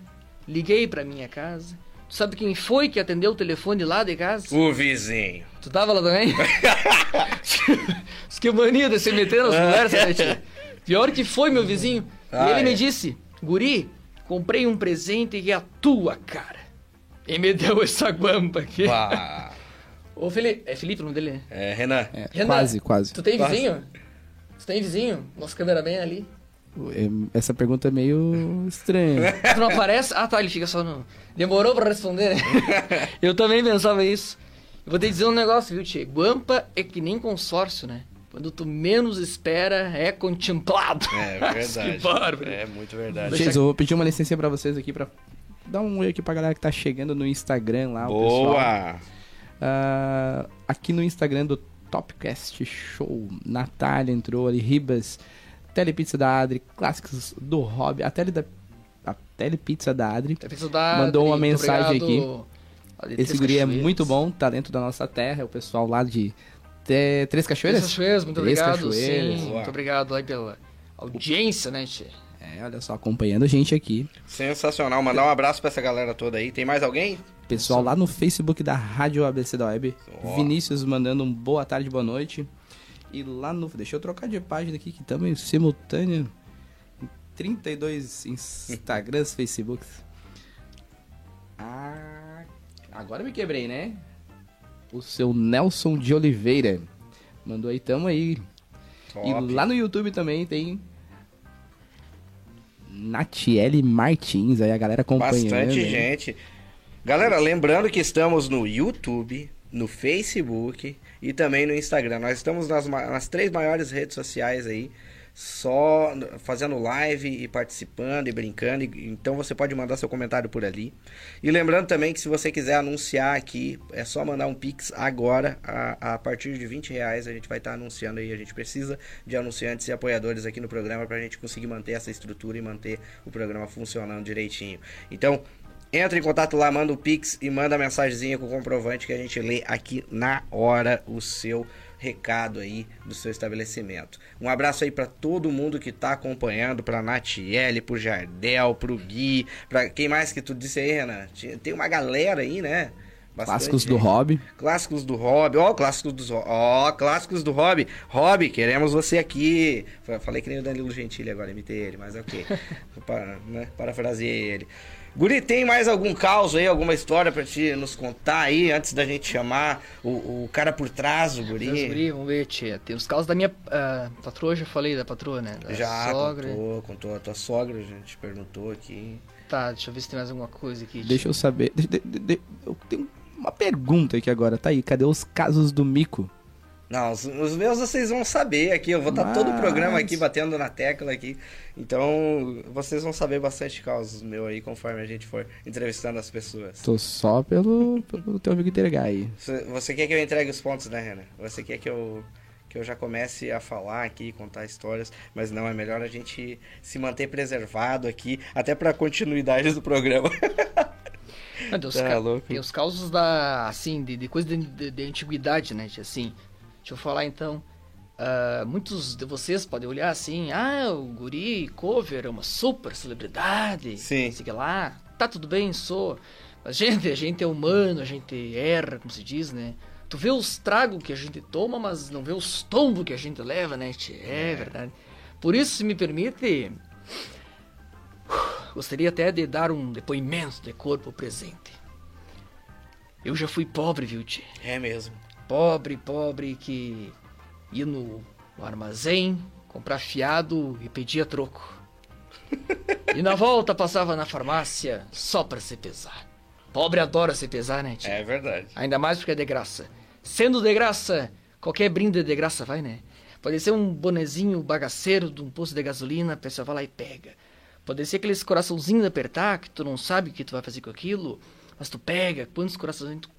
liguei pra minha casa... Sabe quem foi que atendeu o telefone lá de casa? O vizinho. Tu tava lá também? Que mania de se meter nas conversas, né, tia? Pior que foi, meu vizinho. Ah, e ele é. me disse, Guri, comprei um presente que é a tua, cara. E me deu essa guampa aqui. Uá. Ô, Felipe, é Felipe o nome dele, né? É, Renan. É, Renan. Quase, quase. Tu tem quase. vizinho? Tu tem vizinho? Nosso cameraman ali. Essa pergunta é meio estranha. Tu não aparece? Ah, tá, ele fica só no... Demorou pra responder, né? Eu também pensava isso. Eu vou te dizer um negócio, viu, tchê? Guampa é que nem consórcio, né? Quando tu menos espera, é contemplado. É verdade. Que bárbaro. É muito verdade. Gente, eu vou pedir uma licença pra vocês aqui pra... Dar um oi aqui pra galera que tá chegando no Instagram lá. Boa! O pessoal. Uh, aqui no Instagram do Topcast Show, Natália entrou ali, Ribas... Telepizza da Adri, clássicos do Rob, a tele da a Telepizza da Adri, Telepizza da mandou Adri, uma mensagem obrigado. aqui. Esse guri é muito bom, talento da nossa terra, é o pessoal lá de te... Três Cachoeiras. Três Cachoeiras, muito Três obrigado, Cachoeiras. Sim, muito obrigado aí pela audiência, né, tchê? É, olha só, acompanhando a gente aqui. Sensacional, mandar um abraço pra essa galera toda aí. Tem mais alguém? Pessoal lá no Facebook da Rádio A B C da Web, oh. Vinícius mandando um boa tarde, boa noite. E lá no... Deixa eu trocar de página aqui, que também simultâneo. trinta e dois Instagrams, Facebooks. Ah, agora me quebrei, né? O seu Nelson de Oliveira. Mandou aí, tamo aí. Top. E lá no YouTube também tem... Natiele Martins, aí a galera acompanhando. Bastante né? gente. Galera, lembrando que estamos no YouTube, no Facebook... E também no Instagram. Nós estamos nas, nas três maiores redes sociais aí, só fazendo live e participando e brincando. E, então você pode mandar seu comentário por ali. E lembrando também que se você quiser anunciar aqui, é só mandar um Pix agora. A, a partir de vinte reais a gente vai estar tá anunciando aí. A gente precisa de anunciantes e apoiadores aqui no programa para a gente conseguir manter essa estrutura e manter o programa funcionando direitinho. Então... Entra em contato lá, manda o Pix e manda a mensagenzinha com o comprovante que a gente lê aqui na hora o seu recado aí do seu estabelecimento. Um abraço aí pra todo mundo que tá acompanhando, pra Natiele, pro Jardel, pro Gui, pra quem mais que tu disse aí, Renan? Tem uma galera aí, né? Bastante, clássicos do Rob. Clássicos do Rob. Ó, oh, clássicos dos Ó, oh, clássicos do Rob. Rob, queremos você aqui. Falei que nem o Danilo Gentili agora, imitei ele, mas é ok. Para, né? Parafraseei ele. Guri, tem mais algum caos aí, alguma história pra te nos contar aí, antes da gente chamar o, o cara por trás, o Guri? Deus, Guri, vamos ver, tia. Tem os casos da minha uh, patroa, já falei da patroa, né? Da já, sogra. contou, contou. A tua sogra, a gente perguntou aqui. Tá, deixa eu ver se tem mais alguma coisa aqui. Tia. Deixa eu saber. De, de, de, de, eu tenho uma pergunta aqui agora, tá aí, cadê os casos do mico? Não, os, os meus vocês vão saber aqui, eu vou estar Mas... tá todo o programa aqui batendo na tecla aqui, então vocês vão saber bastante casos meus aí conforme a gente for entrevistando as pessoas. Tô só pelo, pelo teu amigo entregar aí. Você, você quer que eu entregue os pontos, né, Renan? Você quer que eu... que eu já comece a falar aqui, contar histórias, mas não, é melhor a gente se manter preservado aqui, até para continuidade do programa. Não, Deus, tá ca... louco. Tem os causos da, assim, de, de coisa de, de, de antiguidade, né, assim, deixa eu falar então, uh, muitos de vocês podem olhar assim, ah, o Guri Cover é uma super celebridade, sim, sei lá, tá tudo bem, sou, mas gente, a gente é humano, a gente erra, como se diz, né, Tu vê os tragos que a gente toma, mas não vê os tombos que a gente leva, né? É, é verdade. Por isso, se me permite, gostaria até de dar um depoimento de corpo presente. Eu já fui pobre, viu, tchê? É mesmo. Pobre, pobre, que ia no armazém, comprar fiado e pedia troco. E na volta passava na farmácia só pra se pesar. Pobre adora se pesar, né, tchê? É verdade. Ainda mais porque é de graça. Sendo de graça, qualquer brinde de graça vai, né? Pode ser um bonezinho bagaceiro de um posto de gasolina, a pessoa vai lá e pega. Pode ser aqueles coraçãozinhos de apertar, que tu não sabe o que tu vai fazer com aquilo, mas tu pega, quantos coraçãozinhos tu,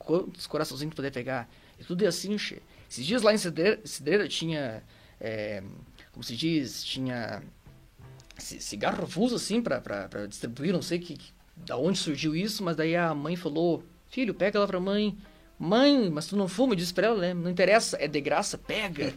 coraçãozinho tu puder pegar. E tudo é assim, che. Esses dias lá em Cedreira, Cedreira tinha, é, como se diz, tinha cigarro fuso assim pra, pra, pra distribuir, não sei que, que, da onde surgiu isso, mas daí a mãe falou, filho, pega lá pra mãe. Mãe, mas tu não fuma, eu disse pra ela, né? Não interessa, é de graça, pega.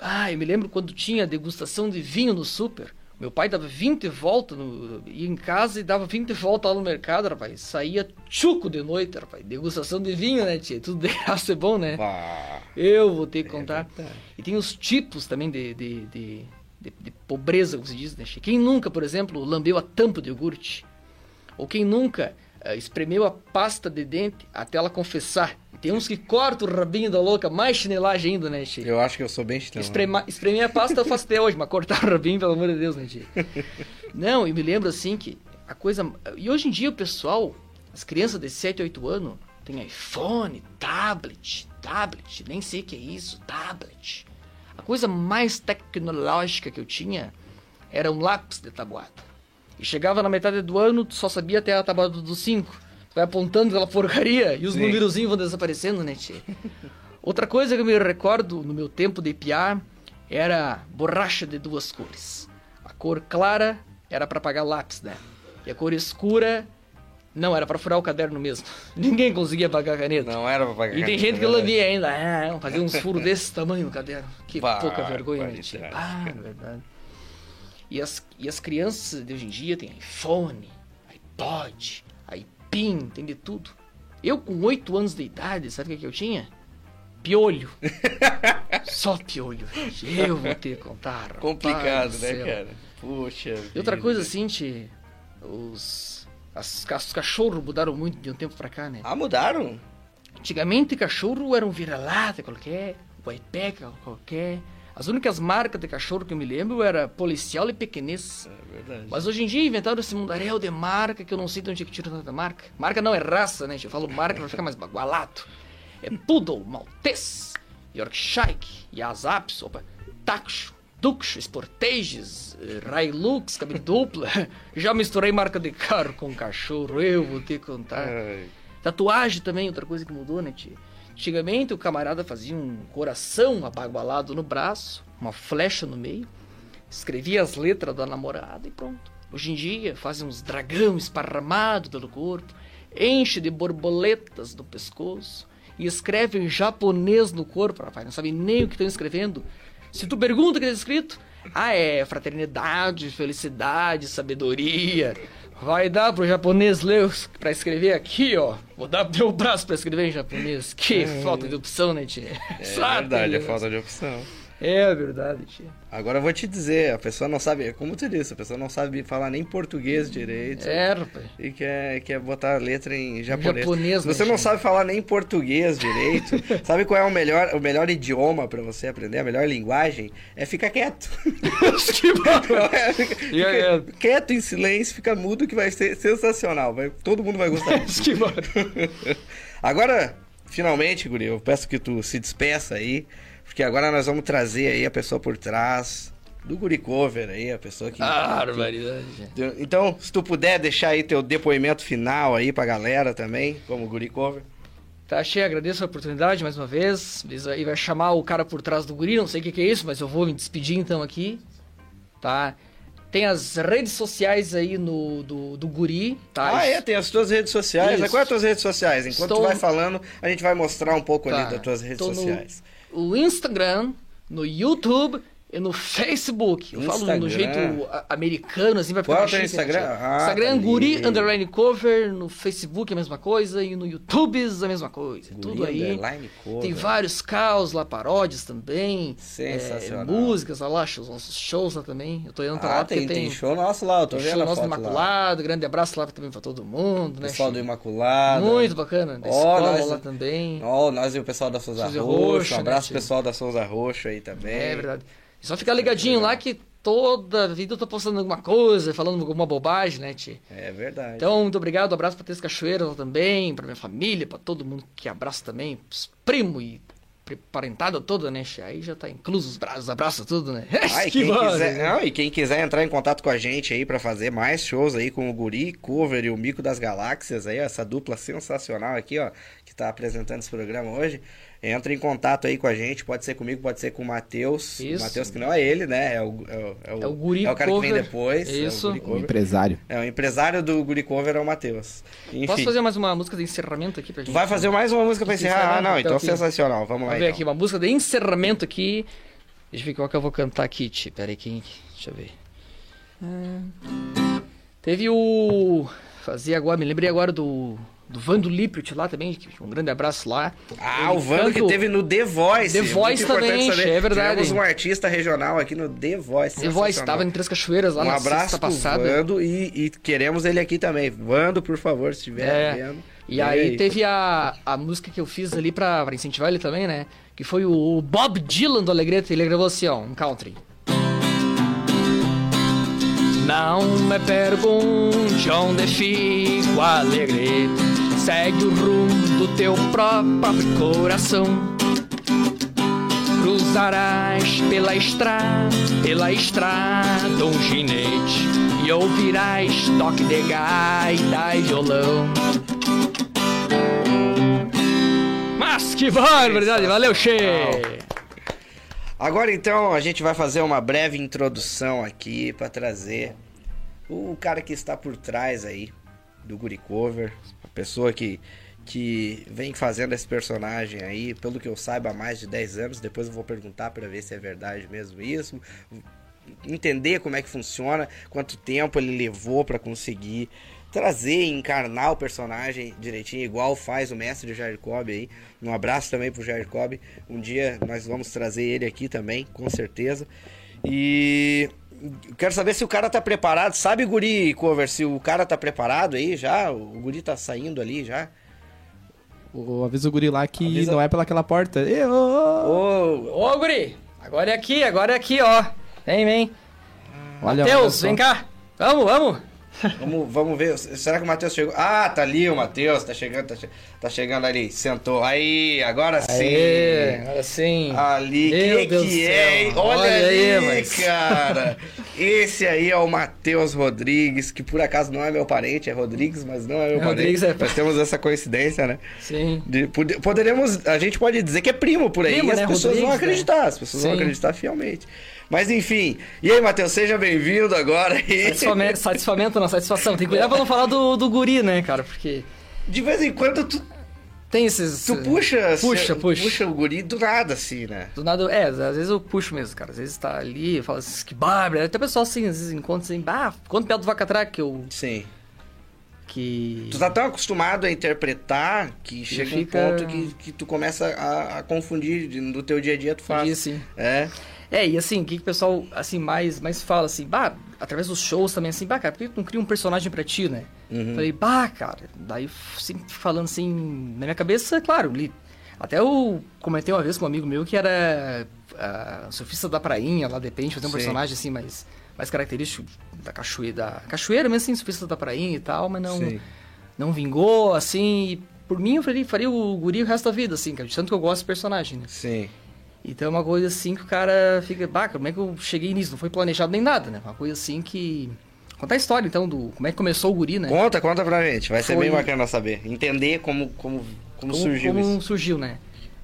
Ah, eu me lembro quando tinha degustação de vinho no super. Meu pai dava vinte voltas, no, ia em casa e dava vinte voltas lá no mercado, rapaz. Saía tchuco de noite, rapaz. Degustação de vinho, né, tia? Tudo de graça é bom, né? Uá, eu vou ter que contar. É e tem os tipos também de, de, de, de, de pobreza, como se diz, né, tia? Quem nunca, por exemplo, lambeu a tampa de iogurte? Ou quem nunca uh, espremeu a pasta de dente até ela confessar? Tem uns que cortam o rabinho da louca, mais chinelagem ainda, né, tchê? Eu acho que eu sou bem chinelagem. Esprema, espremer a pasta eu faço até hoje, mas cortar o rabinho, pelo amor de Deus, né, tchê? Não, e me lembro assim que a coisa... E hoje em dia o pessoal, as crianças de sete, oito anos, tem iPhone, tablet, tablet, nem sei o que é isso, tablet. A coisa mais tecnológica que eu tinha era um lápis de tabuada. E chegava na metade do ano, tu só sabia até a tabuada dos cinco. Vai apontando aquela porcaria e os númerozinhos vão desaparecendo, né, tchê? Outra coisa que eu me recordo no meu tempo de piar era borracha de duas cores. A cor clara era pra apagar lápis, né? E a cor escura, não, era pra furar o caderno mesmo. Ninguém conseguia apagar a caneta. Não era pra apagar a caneta. E tem gente que lambia ainda. Ah, fazia uns furos desse tamanho no caderno. Que bah, pouca vergonha, né, tchê? Ah, verdade. E as, e as crianças de hoje em dia têm iPhone, iPod, iPod. Pim, tem de tudo. Eu com oito anos de idade, sabe o que, que eu tinha? Piolho. Só piolho. Eu vou ter que contar. Complicado, né, cara? Puxa. E outra vida. Coisa assim, tchê, os, as, os cachorros mudaram muito de um tempo pra cá, né? Ah, mudaram? Antigamente cachorro era um vira-lata qualquer, guaipeca qualquer. As únicas marcas de cachorro que eu me lembro era policial e pequenês. É verdade. Mas hoje em dia inventaram esse mundaréu de marca que eu não sei de onde é que tira tanta marca. Marca não é raça, né? Eu falo marca pra ficar mais bagualato. É poodle, maltês, yorkshire, yasaps, opa, tacho, duxo, sportages, railux, cabine dupla. Já misturei marca de carro com cachorro, eu vou te contar. Ai. Tatuagem também, outra coisa que mudou, né, tia? Antigamente o camarada fazia um coração abagualado no braço, uma flecha no meio, escrevia as letras da namorada e pronto. Hoje em dia fazem uns dragão esparramado pelo corpo, enche de borboletas no pescoço e escreve em japonês no corpo, rapaz, não sabe nem o que estão escrevendo. Se tu pergunta o que está escrito, ah é, fraternidade, felicidade, sabedoria... Vai dar pro japonês ler pra escrever aqui, ó. Vou dar pro meu braço pra escrever em japonês. Que é. Falta de opção, né, tia? É sabe, verdade, né? É falta de opção. É verdade, tia. Agora eu vou te dizer, a pessoa não sabe... Como tu disse, a pessoa não sabe falar nem português direito. É, rapaz. E quer, quer botar a letra em japonês. japonês Se você né, não tia? sabe falar nem português direito, sabe qual é o melhor, o melhor idioma pra você aprender, a melhor linguagem? É ficar quieto. Que é, fica, fica é. Quieto, em silêncio, fica mudo, que vai ser sensacional. Vai, todo mundo vai gostar disso. Que Agora, finalmente, Guri, eu peço que tu se despeça aí. Porque agora nós vamos trazer aí a pessoa por trás do Guri Cover aí, a pessoa que... Ah, barbaridade. Então, se tu puder deixar aí teu depoimento final aí pra galera também, como Guri Cover. Tá, Che, agradeço a oportunidade mais uma vez. E vai chamar o cara por trás do Guri, não sei o que que é isso, mas eu vou me despedir então aqui, tá? Tem as redes sociais aí no, do, do Guri, tá? Ah, é, tem as tuas redes sociais. Quais são as tuas redes sociais? Enquanto Estou... tu vai falando, a gente vai mostrar um pouco tá, ali das tuas redes sociais. No... O Instagram, no YouTube é no Facebook. Eu Instagram. Falo no jeito americano, assim, vai ficar mais difícil. Instagram, ah, Instagram tá Guri ali. Underline Cover, no Facebook é a mesma coisa, e no YouTube é a mesma coisa. Guri tudo aí. Cover. Tem vários caos lá, paródias também. Sensacional. É, músicas lá, os nossos shows lá também. Eu tô indo pra ah, lá tem, tem... tem show nosso lá, eu tô tem vendo show nosso do Imaculado, lá. Grande abraço lá também pra todo mundo, né? Pessoal do Imaculado. Muito bacana, da oh, escola nós... lá também. Ó, oh, nós e o pessoal da Sousa Rocha. Rocha. Um abraço né, pessoal da Sousa Rocha aí também. É verdade. Só ficar ligadinho é lá que toda vida eu tô postando alguma coisa, falando alguma bobagem, né, Ti? É verdade. Então, muito obrigado, um abraço pra Três Cachoeiras lá também, pra minha família, pra todo mundo que abraça também, pros primo e parentada toda, né, Ti? Aí já tá incluso os braços, abraça tudo, né? Ai, que quem quiser, não, e quem quiser entrar em contato com a gente aí pra fazer mais shows aí com o Guri Cover e o Mico das Galáxias aí, ó, essa dupla sensacional aqui, ó, que tá apresentando esse programa hoje. Entra em contato aí com a gente, pode ser comigo, pode ser com o Matheus. O Matheus que não é ele, né? É o, é o, é o, Guri é o cara Cover. Que vem depois. Isso. É o Guri Cover. O empresário. É, o empresário do Guri Cover é o Matheus. Posso fazer mais uma música de encerramento aqui pra gente? Vai fazer mais uma música pra encerrar? Ah, não, então, então sensacional. Vamos lá, vamos ver então. Aqui, uma música de encerramento aqui. Deixa eu ver qual que eu vou cantar aqui, Ti. Pera aí, quem... Deixa eu ver. Ah, teve o... Fazia agora, me lembrei agora do... do Vando Lippert lá também, um grande abraço lá. Ah, ele o Vando canta... que teve no The Voice. The Voice também, saber. É verdade. Tivemos um artista regional aqui no The Voice. The Voice, estava em Três Cachoeiras lá um na sexta passada. Um abraço pro Vando e, e queremos ele aqui também. Vando, por favor, se estiver é. vendo. E, e aí, aí teve a, a música que eu fiz ali pra, pra incentivar ele também, né? Que foi o Bob Dylan do Alegreto, ele gravou assim, ó, um country. Não me pergunte onde fico alegre, segue o rumo do teu próprio coração. Cruzarás pela estrada, pela estrada um ginete, e ouvirás toque de gaita e violão. Mas que barbaridade, valeu, Che! Agora, então, a gente vai fazer uma breve introdução aqui para trazer o cara que está por trás aí do Guri Cover, a pessoa que, que vem fazendo esse personagem aí, pelo que eu saiba, há mais de dez anos. Depois eu vou perguntar para ver se é verdade mesmo isso, entender como é que funciona, quanto tempo ele levou para conseguir trazer e encarnar o personagem direitinho, igual faz o mestre Jair Cobb aí. Um abraço também pro Jair Cobb. Um dia nós vamos trazer ele aqui também, com certeza. E quero saber se o cara tá preparado. Sabe, Guri Cover, se o cara tá preparado aí já? O Guri tá saindo ali já? O, avisa o Guri lá que avisa... não é pelaquela porta. Ô, oh, oh, Guri! Agora é aqui, agora é aqui, ó. Vem, vem. Matheus, vem cá. Vamos, vamos. Vamos, vamos ver, será que o Matheus chegou? Ah, tá ali o Matheus, tá chegando, tá, che... tá chegando ali, sentou. Aí, agora Aê, sim. Agora sim. Ali, que Deus que é? Olha, Olha aí, ali, mas... cara. Esse aí é o Matheus Rodrigues, que por acaso não é meu parente, é Rodrigues, mas não é meu é, parente. É... Nós temos essa coincidência, né? Sim. De, poderemos, a gente pode dizer que é primo por aí, primo, as né? pessoas Rodrigues, vão acreditar, né? As pessoas sim. vão acreditar fielmente. Mas enfim, e aí, Matheus, seja bem-vindo agora. Satisfamento, satisfamento não, satisfação. Tem que cuidar pra não falar do, do Guri, né, cara, porque... De vez em quando tu... Tem esses... Tu puxa... Puxa, se... puxa. Puxa o Guri do nada, assim, né? Do nada, é, às vezes eu puxo mesmo, cara. Às vezes tá ali, fala assim, que bárbaro. Até o pessoal, assim, às vezes encontra assim, ah, quanto piada do Vacatraca que eu... Sim. Que... Tu tá tão acostumado a interpretar que chega fica... um ponto que, que tu começa a, a confundir no teu dia a dia, tu faz. Isso, sim. É... É, e assim, o que, que o pessoal assim, mais, mais fala, assim, bah, através dos shows também, assim, bah, cara, por que tu não cria um personagem pra ti, né? Uhum. Falei, bah, cara, daí sempre falando assim, na minha cabeça, claro, li. Até eu comentei uma vez com um amigo meu que era uh, surfista da prainha, lá depende, fazer um Sim. personagem assim, mais, mais característico da cachoeira, da cachoeira mesmo, assim, surfista da prainha e tal, mas não, não vingou, assim, e por mim eu faria, faria o Guri o resto da vida, assim, cara, de tanto que eu gosto do personagem, né? Sim. Então é uma coisa assim que o cara fica... Bah, como é que eu cheguei nisso? Não foi planejado nem nada, né? Uma coisa assim que... Conta a história, então, do como é que começou o Guri, né? Conta, conta pra gente. Vai foi... ser bem bacana saber. Entender como, como, como, como surgiu como isso. Como surgiu, né?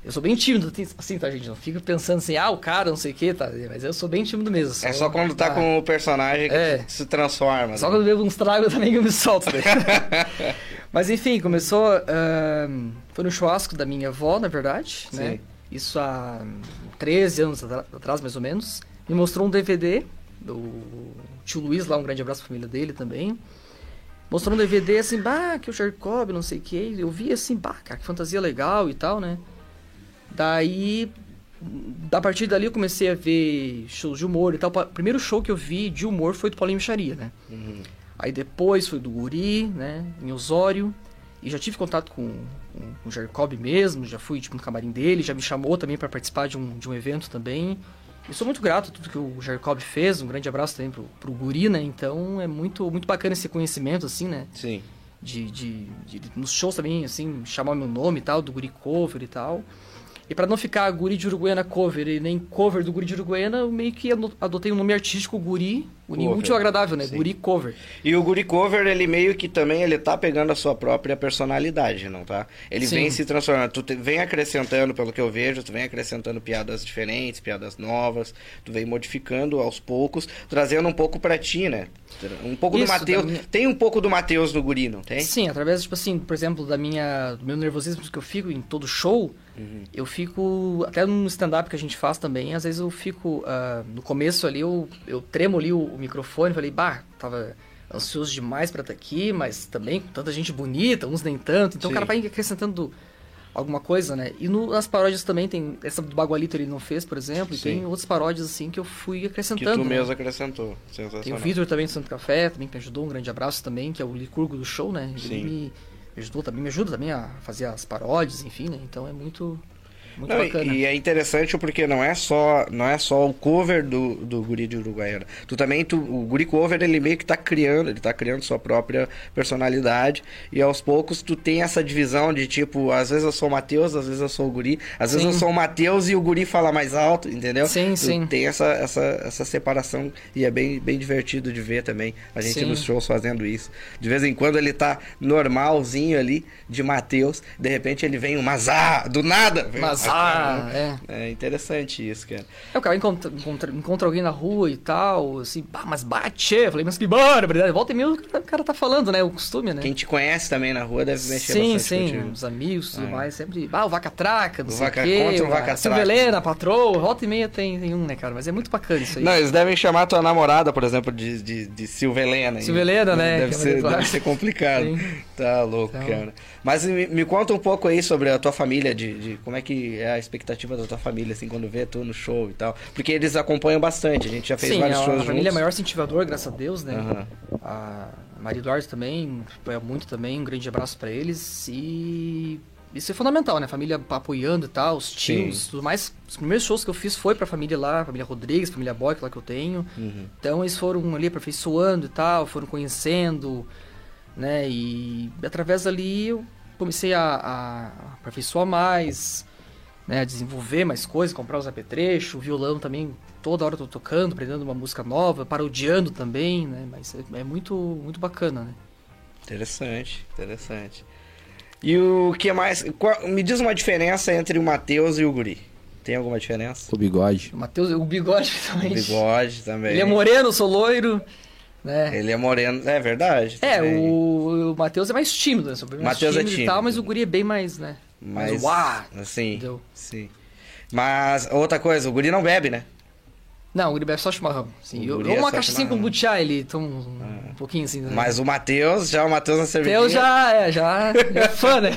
Eu sou bem tímido, assim, tá, gente? Não fica pensando assim, ah, o cara, não sei o quê, tá? Mas eu sou bem tímido mesmo. Sou... É só quando tá ah, com o personagem que é. se transforma. Só né? quando eu bebo uns tragos também que eu me solto. Né? Mas, enfim, começou... Uh... Foi no churrasco da minha avó, na verdade, Sim. né? Isso há treze anos atrás, mais ou menos. Me mostrou um D V D do tio Luiz lá, um grande abraço pra família dele também. Mostrou um D V D assim, bah, que o Jair Cobb, não sei o que. Eu vi assim, bah, cara, que fantasia legal e tal, né? Daí, a partir dali eu comecei a ver shows de humor e tal. O primeiro show que eu vi de humor foi do Paulinho Micharia, né? Uhum. Aí depois foi do Guri, né? Em Osório. E já tive contato com, com, com o Jair Cobb mesmo, já fui tipo, no camarim dele, já me chamou também para participar de um, de um evento também. Eu sou muito grato a tudo que o Jair Cobb fez, um grande abraço também pro, pro Guri, né? Então é muito, muito bacana esse conhecimento, assim, né? Sim. De, de, de, de, nos shows também, assim, chamar meu nome e tal, do Guri Cover e tal. E pra não ficar Guri de Uruguaiana Cover e nem Cover do Guri de Uruguaiana, eu meio que adotei o um nome artístico Guri, o útil ao agradável, né? Sim. Guri Cover. E o Guri Cover, ele meio que também, ele tá pegando a sua própria personalidade, não tá? Ele Sim. vem se transformando, tu te, vem acrescentando, pelo que eu vejo, tu vem acrescentando piadas diferentes, piadas novas, tu vem modificando aos poucos, trazendo um pouco pra ti, né? Um pouco Isso, do Matheus, minha... tem um pouco do Matheus no Guri, não tem? Sim, através, tipo assim, por exemplo, da minha, do meu nervosismo que eu fico em todo show, uhum. eu fico, até no stand-up que a gente faz também, às vezes eu fico, uh, no começo ali, eu, eu tremo ali o, o microfone, falei, bah, tava ansioso demais pra estar aqui, mas também com tanta gente bonita, uns nem tanto, então Sim. o cara vai acrescentando alguma coisa, né? E no, nas paródias também tem, essa do Bagualito ele não fez, por exemplo, Sim. e tem outras paródias assim que eu fui acrescentando. Que tu mesmo né? acrescentou, sensacional. Tem o Vitor também do Santo Café, também que me ajudou, um grande abraço também, que é o Licurgo do show, né? Ele Sim. me ajudou também, me ajuda também a fazer as paródias, enfim, né? Então é muito... Muito não, bacana. E é interessante porque não é só, não é só o cover do, do Guri de Uruguaiana. Tu também, tu, o Guri Cover, ele meio que tá criando, ele tá criando sua própria personalidade. E aos poucos tu tem essa divisão de tipo, às vezes eu sou o Matheus, às vezes eu sou o Guri, às sim. vezes eu sou o Matheus e o Guri fala mais alto, entendeu? Sim, tu sim. tem essa, essa, essa separação e é bem, bem divertido de ver também a gente sim. nos shows fazendo isso. De vez em quando ele tá normalzinho ali, de Matheus, de repente ele vem um mazá, do nada, vem Mas... Ah, é. É interessante isso, cara. É, o cara encontra, encontra, encontra alguém na rua e tal, assim, bah, mas bate. Eu falei, mas que bora, volta e meia, o cara tá falando, né? O costume, né? Quem te conhece também na rua deve mexer sim, bastante Sim, sim, os amigos e tudo ah, mais, sempre, ah, o vaca-traca, não o sei vaca, o quê. Contra o vaca-traca. Silvia Helena, patroa, volta e meia tem, tem um, né, cara? Mas é muito bacana isso aí. Não, eles devem chamar tua namorada, por exemplo, de, de, de Silvia Helena. Silvia Helena, né? Deve, ser, é deve ser complicado. Sim. Tá louco, então... cara. Mas me, me conta um pouco aí sobre a tua família, de, de como é que é a expectativa da tua família, assim, quando vê tu no show e tal. Porque eles acompanham bastante, a gente já fez Sim, vários a, shows juntos. Sim, a família é o maior incentivador, graças a Deus, né? Uhum. A Maria Eduardo também, apoia muito também, um grande abraço pra eles. E isso é fundamental, né? A família apoiando e tal, os tios, Sim. tudo mais. Os primeiros shows que eu fiz foi pra família lá, família Rodrigues, família Boy, que lá que eu tenho. Uhum. Então eles foram ali aperfeiçoando e tal, foram conhecendo, né? E através ali eu comecei a, a aperfeiçoar mais... Né, desenvolver mais coisas, comprar os apetrechos, o violão também, toda hora eu tô tocando, aprendendo uma música nova, parodiando também, né, mas é, é muito, muito bacana, né. Interessante, interessante. E o que mais, qual, me diz uma diferença entre o Matheus e o Guri, tem alguma diferença? O bigode. O Matheus, o bigode também. O bigode também. Ele é moreno, eu sou loiro. Né? Ele é moreno, é verdade. É, também. o, o Matheus é mais tímido, né, mais Matheus tímido é tímido e tal, mas o Guri é bem mais, né. Mas, uá! Sim, entendeu? Sim. Mas, outra coisa, o Guri não bebe, né? Não, o Guri bebe só chimarrão. Sim. Ou uma é caixinha com butiá, ele toma um, ah. um pouquinho assim. Né? Mas o Matheus, já o Matheus na cervejinha... Eu já, é, já é fã, né?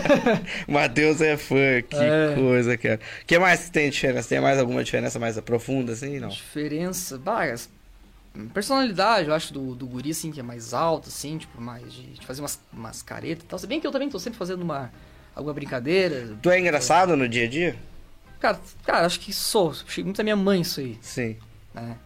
O Matheus é fã, que é. coisa, cara. O que mais tem diferença? Tem mais alguma diferença mais profunda, assim, não? Diferença, vagas. Personalidade, eu acho, do, do Guri, assim, que é mais alto, assim, tipo, mais de, de fazer umas, umas caretas e tal. Se bem que eu também tô sempre fazendo uma... Alguma brincadeira. Tu é engraçado é... no dia a dia? Cara, cara, acho que sou. Chego muito da minha mãe isso aí. Sim. Né?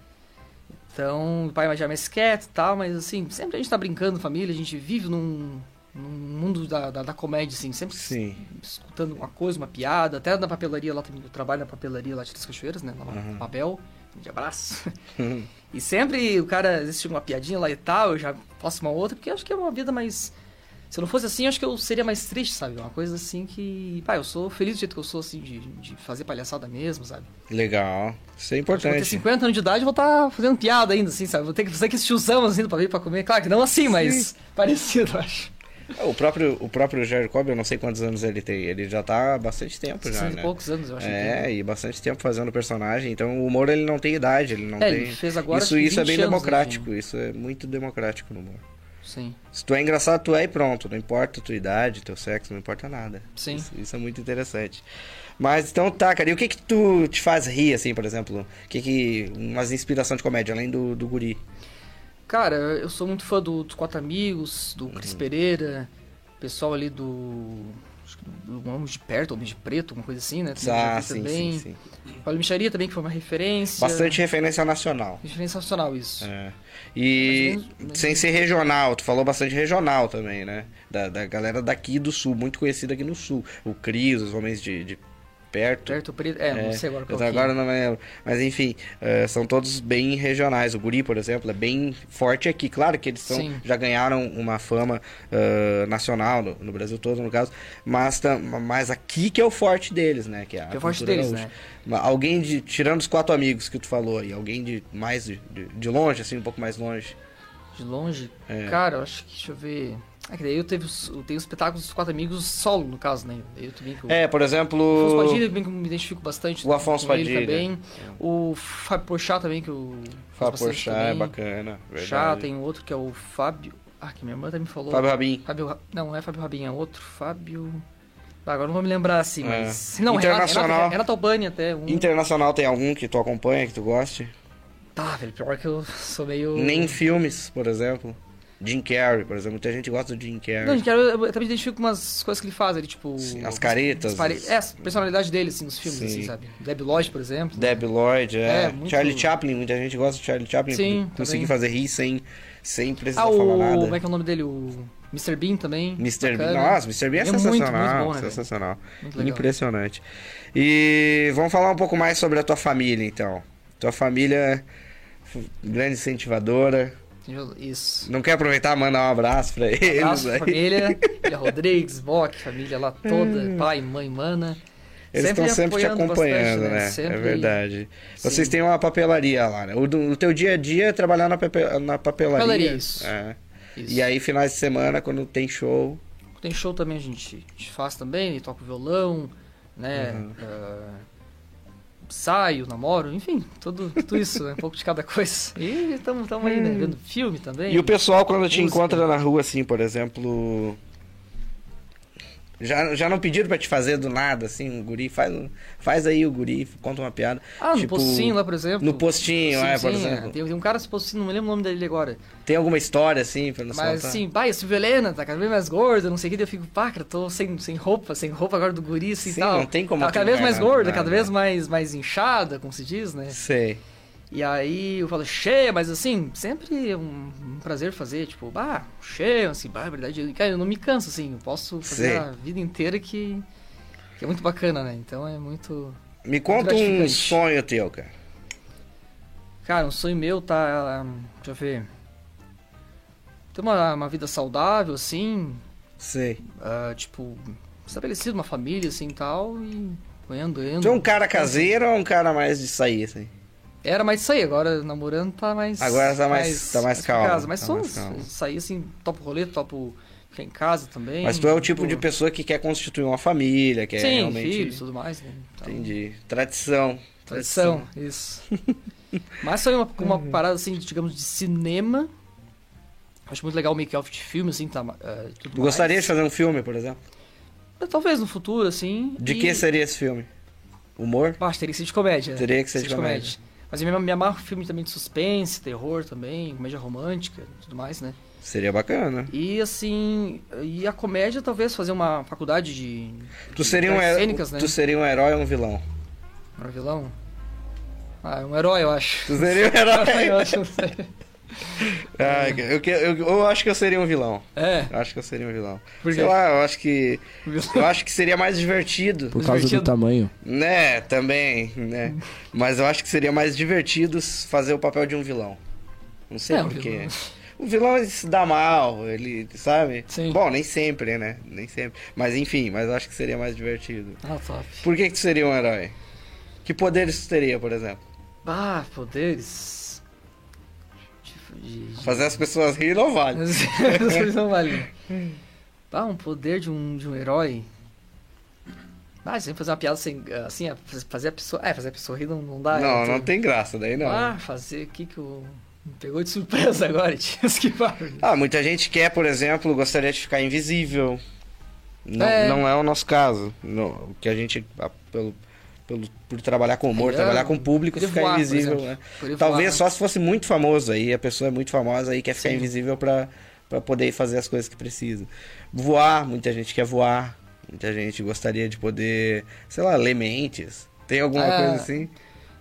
Então, o pai já é mais quieto e tal, mas assim, sempre a gente tá brincando, família, a gente vive num, num mundo da, da, da comédia, assim, sempre Sim. escutando uma coisa, uma piada, até na papelaria lá também, eu trabalho na papelaria lá de Três Cachoeiras, né, lá uhum. no papel, de abraço. E sempre o cara, existe uma piadinha lá e tal, eu já faço uma outra, porque acho que é uma vida mais... Se eu não fosse assim, acho que eu seria mais triste, sabe? Uma coisa assim que... Pá, eu sou feliz do jeito que eu sou, assim, de, de fazer palhaçada mesmo, sabe? Legal. Isso é importante. Quando eu ter cinquenta anos de idade, eu vou estar tá fazendo piada ainda, assim, sabe? Vou ter que fazer aqueles tiozão, assim, pra vir pra comer. Claro que não assim, Sim. mas parecido, eu acho. O próprio, o próprio Jair Cobb, eu não sei quantos anos ele tem, ele já tá há bastante tempo sessenta já, né? sessenta e poucos anos, eu acho. É, que... e bastante tempo fazendo personagem, então o humor ele não tem idade, ele não é, tem... Ele fez agora isso, isso é bem democrático, isso é muito democrático no humor. Sim. Se tu é engraçado, tu é e pronto, não importa a tua idade, teu sexo, não importa nada. Sim. Isso, isso é muito interessante. Mas então tá, cara, e o que que tu te faz rir, assim, por exemplo? O que que... umas inspirações de comédia, além do, do Guri? Cara, eu sou muito fã do, dos Quatro Amigos, do Cris uhum. Pereira, pessoal ali do... do Homem de Perto, Homem de Preto, alguma coisa assim, né? Tem ah, sim, também. sim, sim. Paulo Micharia também, que foi uma referência. Bastante referência nacional. Referência nacional, isso. É. E mas, mas, mas... sem ser regional, tu falou bastante regional também, né? Da, da galera daqui do Sul, muito conhecida aqui no Sul. O Cris, os Homens de... de... Perto. Perto, Preto. É, não sei agora qual é. Agora não é. Mas enfim, uh, são todos bem regionais. O Guri, por exemplo, é bem forte aqui. Claro que eles são, já ganharam uma fama uh, nacional, no, no Brasil todo, no caso. Mas, tam, mas aqui que é o forte deles, né? Que é, que é o forte deles, gaúcha. Né? Alguém de... tirando os Quatro Amigos que tu falou aí, alguém de mais de, de, de longe, assim, um pouco mais longe. De longe? É. Cara, eu acho que... deixa eu ver... É que daí eu tenho os, os espetáculos dos Quatro Amigos solo, no caso, né? Eu também, eu, é, por exemplo... O Afonso Padilha também, que eu me identifico bastante. O Afonso Padilha. Também. O Fábio Porchat também, que eu... Fábio Porchat é bacana, verdade. Chá, tem outro que é o Fábio... Ah, que minha irmã também me falou. Fábio Rabin. Fábio... Não, não é Fábio Rabin, é outro Fábio... Ah, agora não vou me lembrar assim, mas... É. Não, Internacional. Renato Albani até. Um... Internacional tem algum que tu acompanha, que tu goste? Tá, velho, pior que eu sou meio... Nem filmes, por exemplo. Jim Carrey, por exemplo, muita gente gosta do Jim Carrey. Não, Jim Carrey, eu, eu também identifico com umas coisas que ele faz, ele tipo... Sim, as caretas. As pare... É, a personalidade dele, assim, nos filmes, sim. assim, sabe? Deb Lloyd, por exemplo. Deb né? Lloyd, é. é muito... Charlie Chaplin, muita gente gosta do Charlie Chaplin. Sim, conseguir fazer rir sem, sem precisar ah, falar o... nada. Como é que é o nome dele? O mister Bean também. mister Bean, nossa, mister Bean é, é sensacional. Muito, muito bom, né, sensacional. Muito impressionante. E vamos falar um pouco mais sobre a tua família, então. Tua família, grande incentivadora... Isso. Não quer aproveitar, mandar um abraço pra eles? Um abraço aí. Família, família Rodrigues, Bock, família lá toda, pai, mãe, mana. Eles estão sempre, sempre te acompanhando, bastante, né? né? Sempre... É verdade. Sim. Vocês têm uma papelaria lá, né? O, do, o teu dia a dia é trabalhar na, papel, na papelaria. Papelaria, isso. É. isso. E aí, finais de semana, quando tem show... Quando tem show também a gente, a gente faz também, toca o violão, né? Uhum. Uh... Saio, namoro, enfim, tudo, tudo isso, né? Um pouco de cada coisa. E estamos aí, né? Vendo filme também. E o pessoal, quando te encontra na rua, assim, por exemplo... Já, já não pediram pra te fazer do nada, assim, um guri? Faz, faz aí o guri, conta uma piada. Ah, tipo, no postinho lá, por exemplo. No postinho, no postinho é, sim, por exemplo. É. Tem, tem um cara no postinho, não me lembro o nome dele agora. Tem alguma história, assim, pra não soltar? Mas, assim, pai, a Silvia Helena tá cada vez mais gorda, não sei o que, daí eu fico, pá, cara, tô sem, sem roupa, sem roupa agora do guri, assim, sim, tal. Não tem como... Tá cada vez mais gorda, nada, cada vez mais, mais inchada, como se diz, né? Sei. E aí eu falo, cheia, mas assim, sempre é um, um prazer fazer, tipo, bah, cheia, assim, bah, é verdade. Cara, eu não me canso, assim, eu posso fazer Sim. a vida inteira que, que é muito bacana, né? Então é muito... Me conta um sonho teu, cara. Cara, um sonho meu tá, deixa eu ver, ter uma, uma vida saudável, assim. Sei. Uh, tipo, estabelecido, uma família, assim, tal, e indo, indo. Tu é um cara caseiro ou um cara mais de sair, assim? Era mais sair, agora namorando tá mais... Agora tá mais, mais, tá mais, mais calmo. Casa. Mas tá só sair assim, topo rolê, topo ficar em casa também. Mas tu é o tipo de pessoa que quer constituir uma família, quer Sim, realmente... Sim, filhos e tudo mais. Né? Então... Entendi. Tradição. Tradição, Tradição. isso. Mas só uma, uma parada assim, digamos, de cinema. Acho muito legal o make-off de filme, assim, tá, uh, tudo mais. Gostaria de fazer um filme, por exemplo? Talvez no futuro, assim. De e... que seria esse filme? Humor? Ah, teria que ser de comédia. Teria que ser de comédia. comédia. Mas eu me amarro filme também de suspense, terror também, comédia romântica e tudo mais, né? Seria bacana. E assim, e a comédia talvez fazer uma faculdade de... Tu, de seria, um cênicas, né? Tu seria um herói ou um vilão? Um vilão? Ah, um herói, eu acho. Tu seria um herói? eu acho, não sei. Ah, eu, eu, eu acho que eu seria um vilão. É? Eu acho que eu seria um vilão. Por quê? Sei lá, eu acho que... Eu acho que seria mais divertido. Por causa divertido. do tamanho. Né, também, né. Mas eu acho que seria mais divertido fazer o papel de um vilão. Não sei é, por quê. O vilão ele se dá mal, ele, sabe? Sim. Bom, nem sempre, né? Nem sempre. Mas enfim, mas eu acho que seria mais divertido. Ah, top. Por que que tu seria um herói? Que poderes tu teria, por exemplo? Ah, poderes... De... Fazer as pessoas rirem não vale. As pessoas não valem. Ah, um poder de um, de um herói. Ah, você fazer uma piada sem, assim, fazer a pessoa... É, fazer a pessoa rir não, não dá... Não, então... não tem graça daí, não. Ah, fazer... O que que eu... Me pegou de surpresa agora, tinha esquivado. Ah, muita gente quer, por exemplo, gostaria de ficar invisível. Não é, não é o nosso caso. Não, o que a gente... Pelo, pelo, por trabalhar com humor, é, trabalhar com público, ficar voar, invisível, né? Talvez voar, só se fosse muito famoso aí. A pessoa é muito famosa aí, quer ficar Sim. invisível pra, pra poder fazer as coisas que precisa. Voar, muita gente quer voar. Muita gente gostaria de poder, sei lá, ler mentes. Tem alguma é, coisa assim?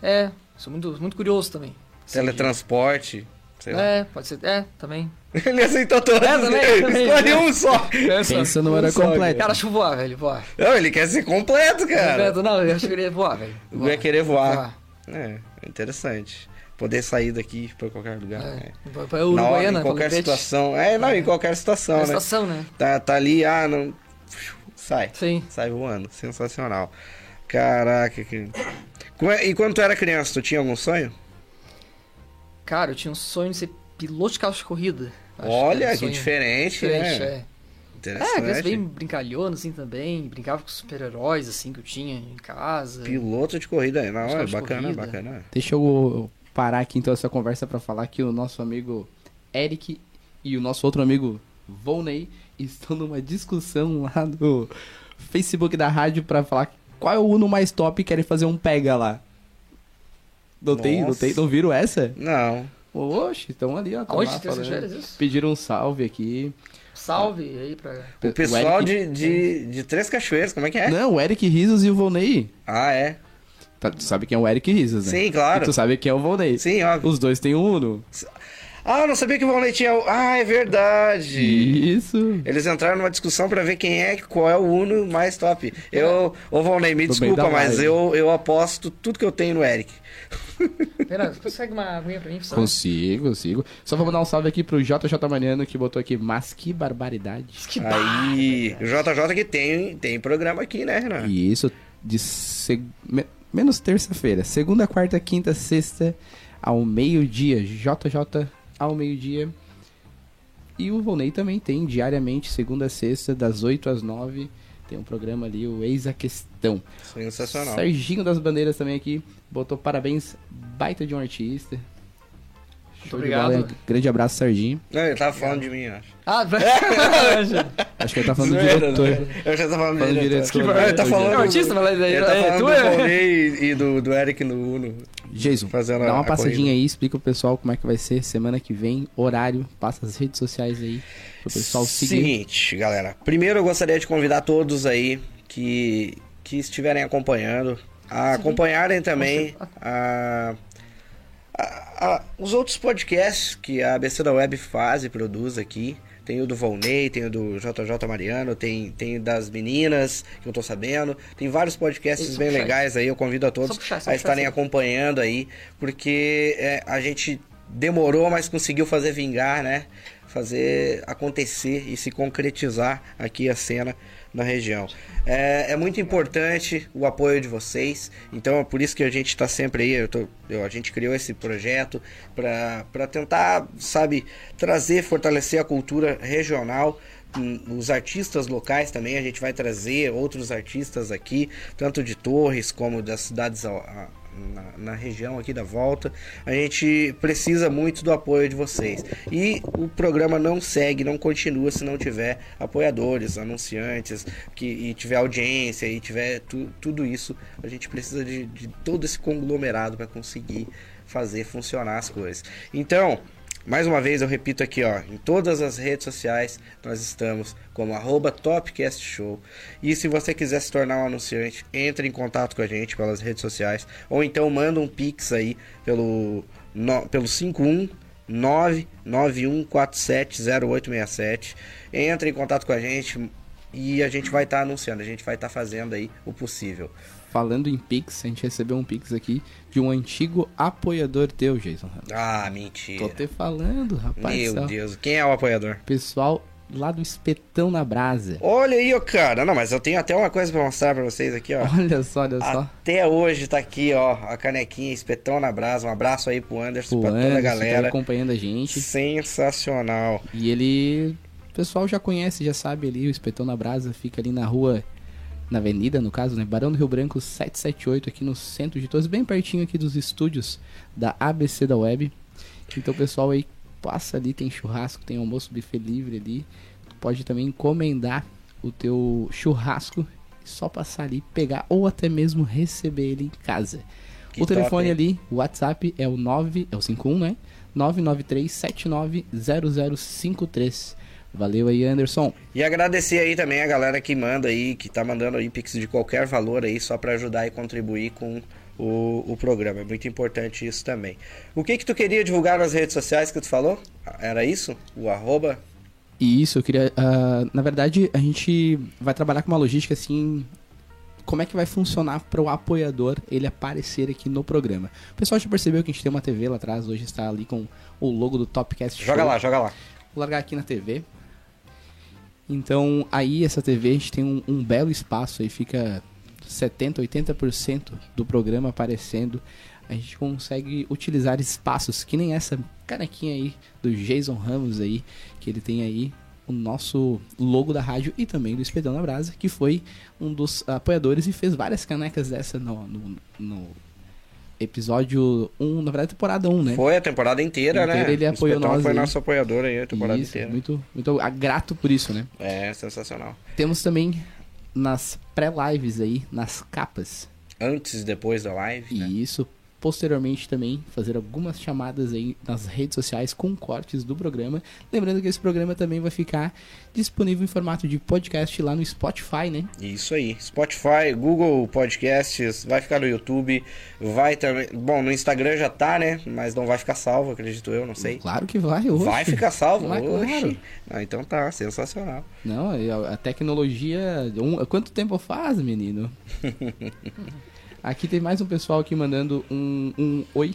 É, sou muito, muito curioso também. Teletransporte, sei lá. É, pode ser. É, também. Ele aceitou todos. É, também, também, escolhe é. um só. Pensa não era um completo. Cara, acho que voar, velho, voar. Não, ele quer ser completo, cara. Não, não eu acho que ele ia voar, velho. Voar. Eu ia querer voar. voar. É, interessante. Poder sair daqui pra qualquer lugar. É. Né? Pra Uruguaiana, em qualquer situação. É, não, é. em qualquer situação, é. né? situação, né? Tá, tá ali, ah, não... Sai, Sim. sai voando, sensacional. Caraca, que... E quando tu era criança, tu tinha algum sonho? Cara, eu tinha um sonho de ser piloto de carro de corrida. Acho Olha, que, que diferente, diferente, né? É. Interessante. É, bem brincalhona assim também, brincava com super-heróis assim que eu tinha em casa. Piloto de corrida, não, é bacana, corrida. bacana. Deixa eu parar aqui então essa conversa pra falar que o nosso amigo Eric e o nosso outro amigo Volney estão numa discussão lá no Facebook da rádio pra falar qual é o Uno mais top e querem fazer um pega lá. Não tem, não tem, não viram essa? Não. Oxe, estão ali, ó. Onde lá, falando, pediram um salve aqui. Salve ah. aí pra... O pessoal o Eric... de, de, de Três Cachoeiras, como é que é? Não, o Eric Rizos e o Volney. Ah, é? Tá, tu sabe quem é o Eric Rizos, né? Sim, claro. E tu sabe quem é o Volney. Sim, óbvio. Os dois têm um Uno. Ah, não sabia que o Volney tinha... Ah, é verdade. Isso. Eles entraram numa discussão pra ver quem é, qual é o Uno mais top. Eu... Ô, Volney, me desculpa, mas eu, eu aposto tudo que eu tenho no Eric. Renan, você consegue uma aguinha pra mim? Pessoal? Consigo, consigo. Só vou mandar um salve aqui pro J J Mariano, que botou aqui, mas que barbaridade. Que Aí, o J J que tem, tem programa aqui, né, Renan? Isso, de seg... menos terça-feira. Segunda, quarta, quinta, sexta, ao meio-dia. J J... ao meio-dia. E o Volney também tem, diariamente, segunda a sexta, das oito às nove, tem um programa ali, o Eis a Questão. Sensacional. Serginho das Bandeiras também aqui, botou parabéns, baita de um artista. Muito obrigado. Grande abraço, Serginho. Não, ele tava falando de mim, eu acho. Ah, acho que ele tá falando do diretor. Eu já tava falando do diretor. Ele tá falando do artista, mas ele tá falando do Volney e do Eric no Uno. Jason, dá uma passadinha aí, explica o pessoal como é que vai ser semana que vem, horário, passa as redes sociais aí, pro pessoal seguir. Seguinte, galera, primeiro eu gostaria de convidar todos aí que, que estiverem acompanhando, a acompanharem também a, a, a, os outros podcasts que a A B C da Web faz e produz aqui. Tem o do Volney, tem o do J J Mariano, tem, tem das meninas, que eu tô sabendo. Tem vários podcasts bem legais aí, eu convido a todos a estarem acompanhando aí, porque é, a gente demorou, mas conseguiu fazer vingar, né? Fazer acontecer e se concretizar aqui a cena na região. É, é muito importante o apoio de vocês, então é por isso que a gente está sempre aí, eu tô, eu, a gente criou esse projeto para tentar, sabe, trazer, fortalecer a cultura regional, os artistas locais também, a gente vai trazer outros artistas aqui, tanto de Torres como das cidades a, a, Na, na região aqui da volta. A gente precisa muito do apoio de vocês. E o programa não segue, não continua se não tiver apoiadores, anunciantes, que, e tiver audiência, e tiver tu, tudo isso. A gente precisa de, de todo esse conglomerado para conseguir fazer funcionar as coisas. Então, mais uma vez eu repito aqui, ó, em todas as redes sociais nós estamos como arroba Topcast Show. E se você quiser se tornar um anunciante, entre em contato com a gente pelas redes sociais. Ou então manda um pix aí pelo, no, pelo cinco um nove nove um quatro sete zero oito seis sete. Entre em contato com a gente e a gente vai estar tá anunciando, a gente vai estar tá fazendo aí o possível. Falando em pix, a gente recebeu um pix aqui de um antigo apoiador teu, Jason Ramos. Ah, mentira. Tô te falando, rapaz. Meu só. Deus, quem é o apoiador? Pessoal lá do Espetão na Brasa. Olha aí, ó, cara. Não, mas eu tenho até uma coisa pra mostrar pra vocês aqui, ó. Olha só, olha só. Até hoje tá aqui, ó, a canequinha Espetão na Brasa. Um abraço aí pro Anderson, pro pra Anderson, toda a galera. Tá acompanhando a gente. Sensacional. E ele... pessoal já conhece, já sabe ali, o Espetão na Brasa fica ali na rua, na avenida, no caso, né? Barão do Rio Branco sete sete oito, aqui no centro de Torres, bem pertinho aqui dos estúdios da A B C da Web. Então, pessoal aí, passa ali, tem churrasco, tem almoço, buffet livre ali. Tu pode também encomendar o teu churrasco, só passar ali, pegar ou até mesmo receber ele em casa. Que o telefone top, ali, o WhatsApp é o nove, é o cinco um, né? nove nove três sete nove zero zero cinco três. Valeu aí, Anderson. E agradecer aí também a galera que manda aí, que tá mandando aí Pix de qualquer valor aí, só pra ajudar e contribuir com o, o programa. É muito importante isso também. O que que tu queria divulgar nas redes sociais que tu falou? Era isso? O arroba? Isso, eu queria... Uh, na verdade, a gente vai trabalhar com uma logística assim... Como é que vai funcionar para o apoiador ele aparecer aqui no programa? O pessoal já percebeu que a gente tem uma T V lá atrás, hoje está ali com o logo do Topcast Show. Joga lá, joga lá. Vou largar aqui na T V. Então, aí essa T V, a gente tem um, um belo espaço, aí fica setenta por cento, oitenta por cento do programa aparecendo. A gente consegue utilizar espaços que nem essa canequinha aí do Jason Ramos aí, que ele tem aí. O nosso logo da rádio e também do Espetão na Brasa, que foi um dos apoiadores e fez várias canecas dessa no, no, no episódio um, na verdade, temporada um, né? Foi a temporada inteira, inteira né? Ele o apoiou nós foi aí. Nosso apoiador aí a temporada isso, inteira. Muito, muito grato por isso, né? É, sensacional. Temos também nas pré-lives aí, nas capas. Antes e depois da live, e né? Isso. Posteriormente também fazer algumas chamadas aí nas redes sociais com cortes do programa. Lembrando que esse programa também vai ficar disponível em formato de podcast lá no Spotify, né? Isso aí. Spotify, Google Podcasts, vai ficar no YouTube, vai também... Bom, no Instagram já tá, né? Mas não vai ficar salvo, acredito eu, não sei. Claro que vai, hoje. Vai ficar salvo, claro, claro. Não, então tá, sensacional. Não, a tecnologia... Um... Quanto tempo faz, menino? Aqui tem mais um pessoal aqui mandando um, um oi.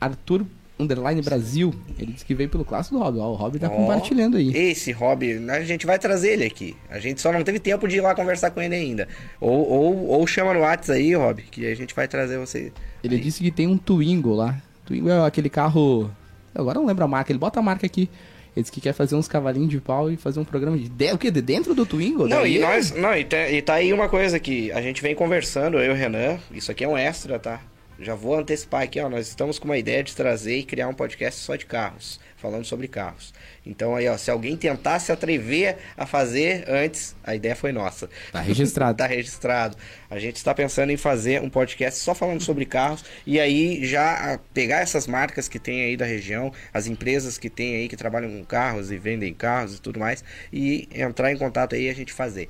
Arthur Underline Brasil. Ele disse que veio pelo clássico do Rob. Ó, o Rob tá oh, compartilhando aí. Esse Rob, a gente vai trazer ele aqui. A gente só não teve tempo de ir lá conversar com ele ainda. Ou, ou, ou chama no WhatsApp aí, Rob, que a gente vai trazer você. Ele aí. Disse que tem um Twingo lá. Twingo é aquele carro... Agora não lembro a marca. Ele bota a marca aqui. Ele disse que quer fazer uns cavalinhos de pau e fazer um programa de... de... O quê? De dentro do Twingo? Não, daí? E nós... Não, e, te... e tá aí uma coisa que a gente vem conversando, eu e o Renan. Isso aqui é um extra, tá? Já vou antecipar aqui, ó. Nós estamos com uma ideia de trazer e criar um podcast só de carros. Falando sobre carros. Então aí, ó. Se alguém tentar se atrever a fazer antes, a ideia foi nossa. Tá registrado. Tá registrado. A gente está pensando em fazer um podcast só falando sobre carros. E aí já pegar essas marcas que tem aí da região. As empresas que tem aí que trabalham com carros e vendem carros e tudo mais. E entrar em contato aí e a gente fazer.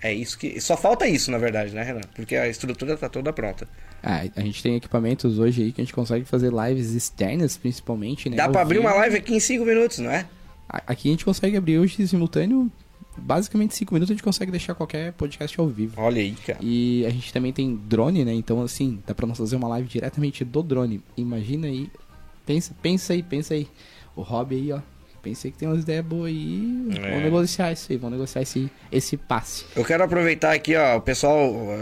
É isso que... Só falta isso, na verdade, né, Renan? Porque a estrutura tá toda pronta. Ah, a gente tem equipamentos hoje aí que a gente consegue fazer lives externas, principalmente, né? Dá pra abrir uma live aqui em cinco minutos, não é? Aqui a gente consegue abrir hoje simultâneo, basicamente cinco minutos a gente consegue deixar qualquer podcast ao vivo. Olha aí, cara. E a gente também tem drone, né? Então, assim, dá pra nós fazer uma live diretamente do drone. Imagina aí, pensa, pensa aí, pensa aí. O Rob aí, ó. Pensei que tem umas ideias boas aí, é. Vão negociar isso aí, vão negociar esse, esse passe. Eu quero aproveitar aqui, ó, o pessoal uh,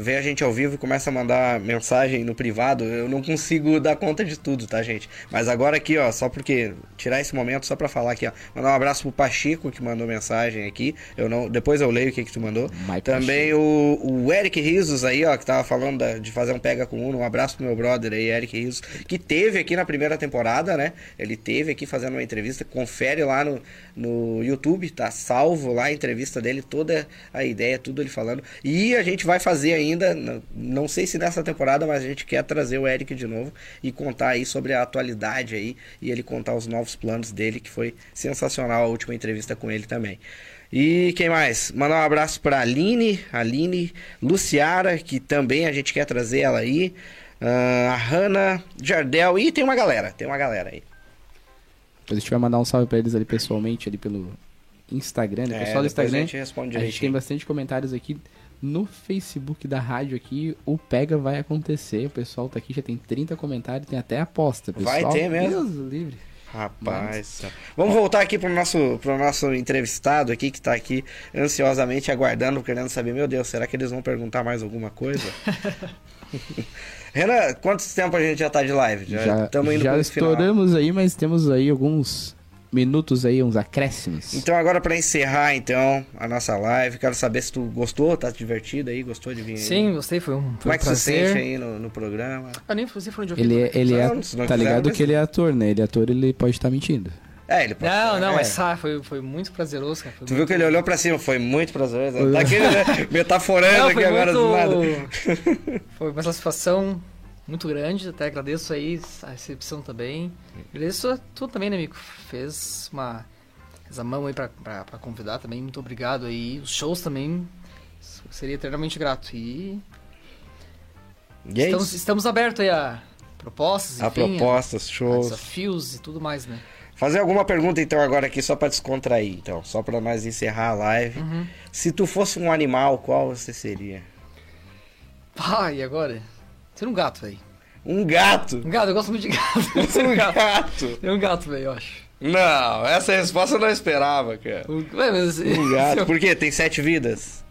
vê a gente ao vivo e começa a mandar mensagem no privado, eu não consigo dar conta de tudo, tá, gente? Mas agora aqui, ó, só porque, tirar esse momento só pra falar aqui, ó, mandar um abraço pro Pacheco, que mandou mensagem aqui, eu não, depois eu leio o que que tu mandou. My Também o, o Eric Rizos aí, ó, que tava falando da, de fazer um pega com Uno, um abraço pro meu brother aí, Eric Rizos, que teve aqui na primeira temporada, né, ele teve aqui fazendo uma entrevista com Confere lá no, no YouTube, tá salvo lá a entrevista dele, toda a ideia, tudo ele falando. E a gente vai fazer ainda, não sei se nessa temporada, mas a gente quer trazer o Eric de novo e contar aí sobre a atualidade aí, e ele contar os novos planos dele, que foi sensacional a última entrevista com ele também. E quem mais? Mandar um abraço pra Aline, Aline, Luciara, que também a gente quer trazer ela aí, a Hanna, Jardel, e tem uma galera, tem uma galera aí. Depois a gente vai mandar um salve pra eles ali pessoalmente, ali pelo Instagram, né? Pessoal do Instagram, a gente responde, a gente tem bastante comentários aqui no Facebook da rádio aqui, o pega vai acontecer, o pessoal tá aqui, já tem trinta comentários, tem até aposta, pessoal. Vai ter mesmo? Deus livre. Rapaz, Mas... vamos voltar aqui pro nosso, pro nosso entrevistado aqui, que tá aqui ansiosamente aguardando, querendo saber, meu Deus, será que eles vão perguntar mais alguma coisa? Renan, quanto tempo a gente já tá de live? Já, já, tamo indo já estouramos final. Aí, mas temos aí alguns minutos aí, uns acréscimos. Então agora pra encerrar, então, a nossa live, quero saber se tu gostou, tá divertido aí, gostou de vir aí? Sim, gostei, foi um, foi Como um é que prazer. Você sente aí no, no programa? Eu nem sei foi onde eu vi. Ele, ele é, não, não, não tá ligado mesmo. Que ele é ator, né? Ele é ator, ele pode estar mentindo. É, ele pode Não, estar, não, é. mas ah, foi, foi muito prazeroso, cara. Foi tu muito... viu que ele olhou pra cima, foi muito prazeroso. Tá aqui, né? Metaforando não, aqui muito... agora do nada. Foi uma satisfação... muito grande, até agradeço aí a recepção também. Agradeço a tu também, né, amigo? Fez uma, fez a mão aí pra, pra, pra convidar também. Muito obrigado aí. Os shows também. Seria eternamente grato. E. e é estamos, isso. estamos abertos aí a propostas, a enfim, propostas, a, shows. A desafios e tudo mais, né? Fazer alguma pergunta então agora aqui, só pra descontrair, então. Só pra nós encerrar a live. Uhum. Se tu fosse um animal, qual você seria? Ah, e agora? Tem um gato, velho. Um gato? Um gato, eu gosto muito de gato. Um gato? Tem um gato, velho, eu acho. Não, essa resposta eu não esperava, cara. Um, ué, mas, um gato. Eu... Por quê? Tem sete vidas?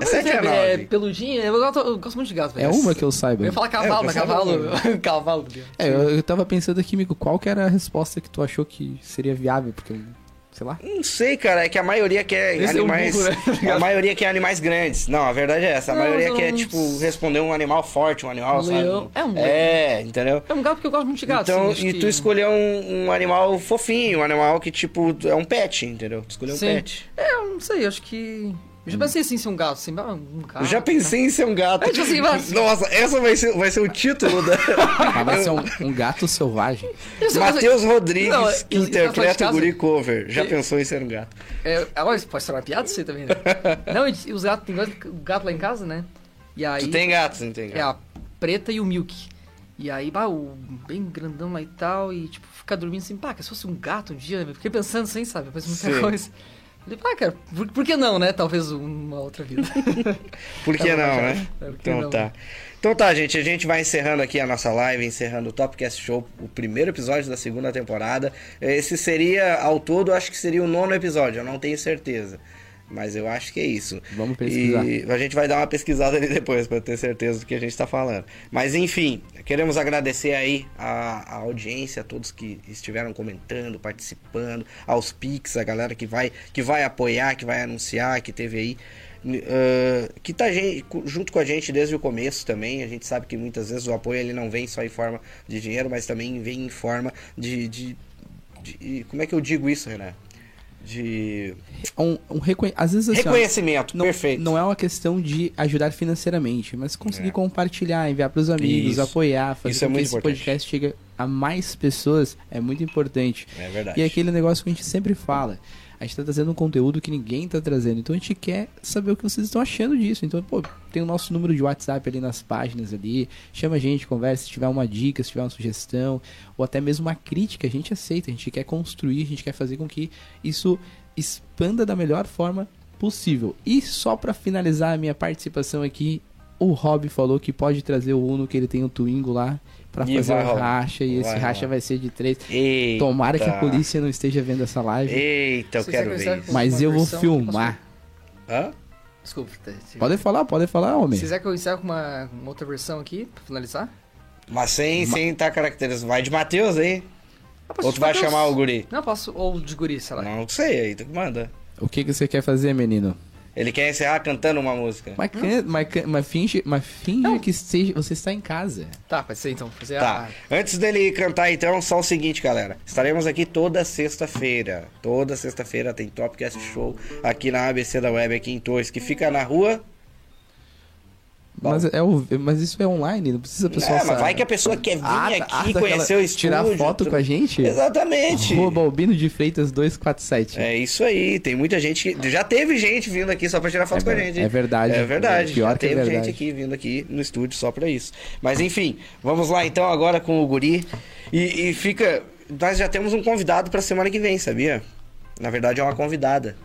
É sete ou nove? É peludinha. Eu gosto, eu gosto muito de gato, velho. É uma que eu saiba. Eu ia falar cavalo, é, mas cavalo. Cavalo. É, eu, eu tava pensando aqui, Mico, qual que era a resposta que tu achou que seria viável, porque... Sei lá. Não sei, cara. É que a maioria quer Esse animais... É um burro, né? A maioria quer animais grandes. Não, a verdade é essa. A não, maioria não... quer, tipo, responder um animal forte, um animal, um sabe? Leão. É um gato. É, entendeu? É um gato porque eu gosto muito de gato. Então, assim, e que... tu escolheu um, um animal fofinho, um animal que, tipo, é um pet, entendeu? Tu escolheu um pet. É, eu não sei, acho que... Eu já pensei assim, em ser um gato, assim, um gato. Eu já pensei em ser um gato. É, tipo assim, mas... Nossa, essa vai ser, vai ser o título da... Ah, vai ser um, um gato selvagem. Matheus Rodrigues, não, que interpreta o Guri Cover, já eu... pensou em ser um gato. É, agora pode ser uma piada isso aí também, né? Não, e os gatos, tem o gato lá em casa, né? E aí, tu tem gatos, não tem gato? É, a Preta e o Milk. E aí, bah, o bem grandão lá e tal, e tipo, ficar dormindo assim, pá, que se fosse um gato um dia, eu fiquei pensando assim, sabe? Eu pensei muita Sim. coisa... Ah, cara, por, por que não, né? Talvez uma outra vida. Por que não, né? Então não. tá. Então tá, gente. A gente vai encerrando aqui a nossa live, encerrando o Topcast Show, o primeiro episódio da segunda temporada. Esse seria, ao todo, acho que seria o nono episódio, eu não tenho certeza. Mas eu acho que é isso. Vamos pesquisar. E a gente vai dar uma pesquisada ali depois, pra ter certeza do que a gente tá falando. Mas enfim, queremos agradecer aí a, a audiência, a todos que estiveram comentando, participando, aos Pix, a galera que vai, que vai apoiar, que vai anunciar, que teve aí. Uh, que tá gente, junto com a gente desde o começo também. A gente sabe que muitas vezes o apoio ele não vem só em forma de dinheiro, mas também vem em forma de... de, de como é que eu digo isso, Renan? De... Um, um reconhe... Às vezes, assim, reconhecimento, ó, não, perfeito. Não é uma questão de ajudar financeiramente, mas conseguir é. compartilhar, enviar para os amigos, isso. apoiar, fazer isso com é muito que importante. Esse podcast chegue a mais pessoas é muito importante. É verdade. E aquele negócio que a gente sempre fala, a gente está trazendo um conteúdo que ninguém está trazendo, então a gente quer saber o que vocês estão achando disso. Então, pô, tem o nosso número de WhatsApp ali nas páginas ali, chama a gente, conversa, se tiver uma dica, se tiver uma sugestão, ou até mesmo uma crítica, a gente aceita, a gente quer construir, a gente quer fazer com que isso expanda da melhor forma possível. E só para finalizar a minha participação aqui, o Rob falou que pode trazer o Uno, que ele tem o Twingo lá, pra e fazer o um racha, e esse vai, racha vai ser de três. Eita. Tomara que a polícia não esteja vendo essa live. Eita, eu Vocês quero ver isso. Mas eu vou filmar. Hã? Desculpa. Se... Pode falar, pode falar, homem. Se quiser que eu encerre com uma, uma outra versão aqui, pra finalizar. Mas sem, Ma... sem tá caracterizado. Vai de Matheus aí. Ah, ou tu vai Mateus. chamar o guri? Não, posso. Ou de guri, sei lá. Não sei, aí tu manda. O que, que você quer fazer, menino? Ele quer encerrar cantando uma música. Mas, hum? mas, mas finge, mas finge que seja, você está em casa. Tá, pode ser então. Fazer tá. a... Antes dele cantar, então, só o seguinte, galera. Estaremos aqui toda sexta-feira. Toda sexta-feira tem Topcast Show aqui na A B C da Web, aqui em Torres, que fica na rua... Mas, é o, mas isso é online, não precisa a pessoa é, saber. Mas vai que a pessoa quer vir ah, aqui, ah, conhecer o estúdio. Tirar foto tu... com a gente? Exatamente. Rua Balbino de Freitas duzentos e quarenta e sete. É isso aí, tem muita gente que... Já teve gente vindo aqui só pra tirar foto é, com a gente. É verdade. É verdade, é pior já que teve é verdade. Gente aqui vindo aqui no estúdio só pra isso. Mas enfim, vamos lá então agora com o Guri. E, e fica... Nós já temos um convidado pra semana que vem, sabia? Na verdade é uma convidada.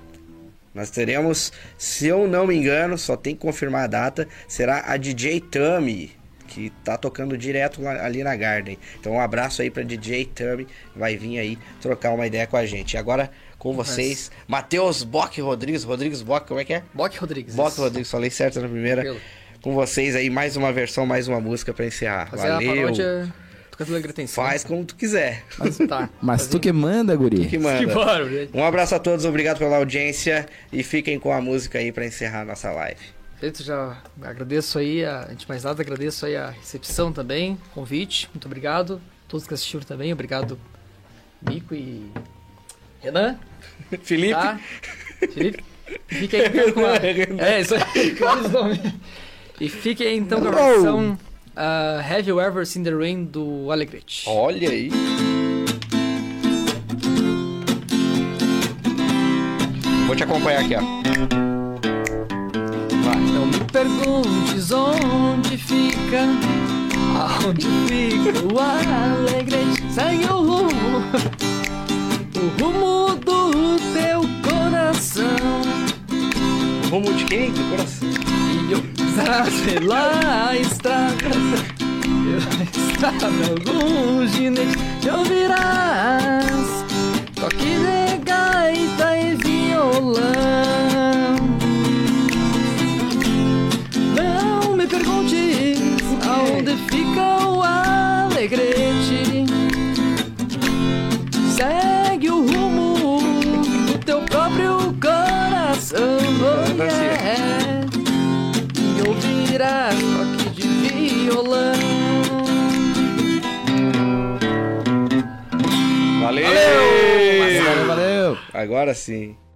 Nós teremos, se eu não me engano, só tem que confirmar a data, será a D J Tami, que tá tocando direto ali na Garden. Então um abraço aí pra D J Tami, vai vir aí trocar uma ideia com a gente. E agora com vocês, Mas... Matheus Bock Rodrigues, Rodrigues Bock, como é que é? Bock Rodrigues. Bock Rodrigues, falei certo na primeira. Pelo. Com vocês aí, mais uma versão, mais uma música pra encerrar. Fazer Valeu! Tu Canto Alegretense. Faz como tu quiser. Mas tá. Mas tu que manda, guri. Tu que manda. Que barulho, gente. Um abraço a todos, obrigado pela audiência e fiquem com a música aí pra encerrar a nossa live. Perfeito, já agradeço aí, a, antes de mais nada, agradeço aí a recepção também, convite, muito obrigado. Todos que assistiram também, obrigado Mico e Renan. Felipe. Tá? Felipe. Fiquem aí com a... É, isso aí. E fiquem então com a versão uh, Have You Ever Seen the Rain do Alegrete. Olha aí. Vou te acompanhar aqui, ó. Vai. Não me perguntes onde fica, aonde fica o Alegrete. Segue o rumo, o rumo do teu coração. Rumo de quem? Do coração. E eu pisar pela estrada, pela estrada, algum ginete te ouvirás, toque de gaita e violão. Não me perguntes aonde fica o Alegrete, segue o rumo do teu próprio coração. Oh, yeah. E ouvirás toque de violão. Valeu! Valeu! Marcelo, valeu! Agora sim.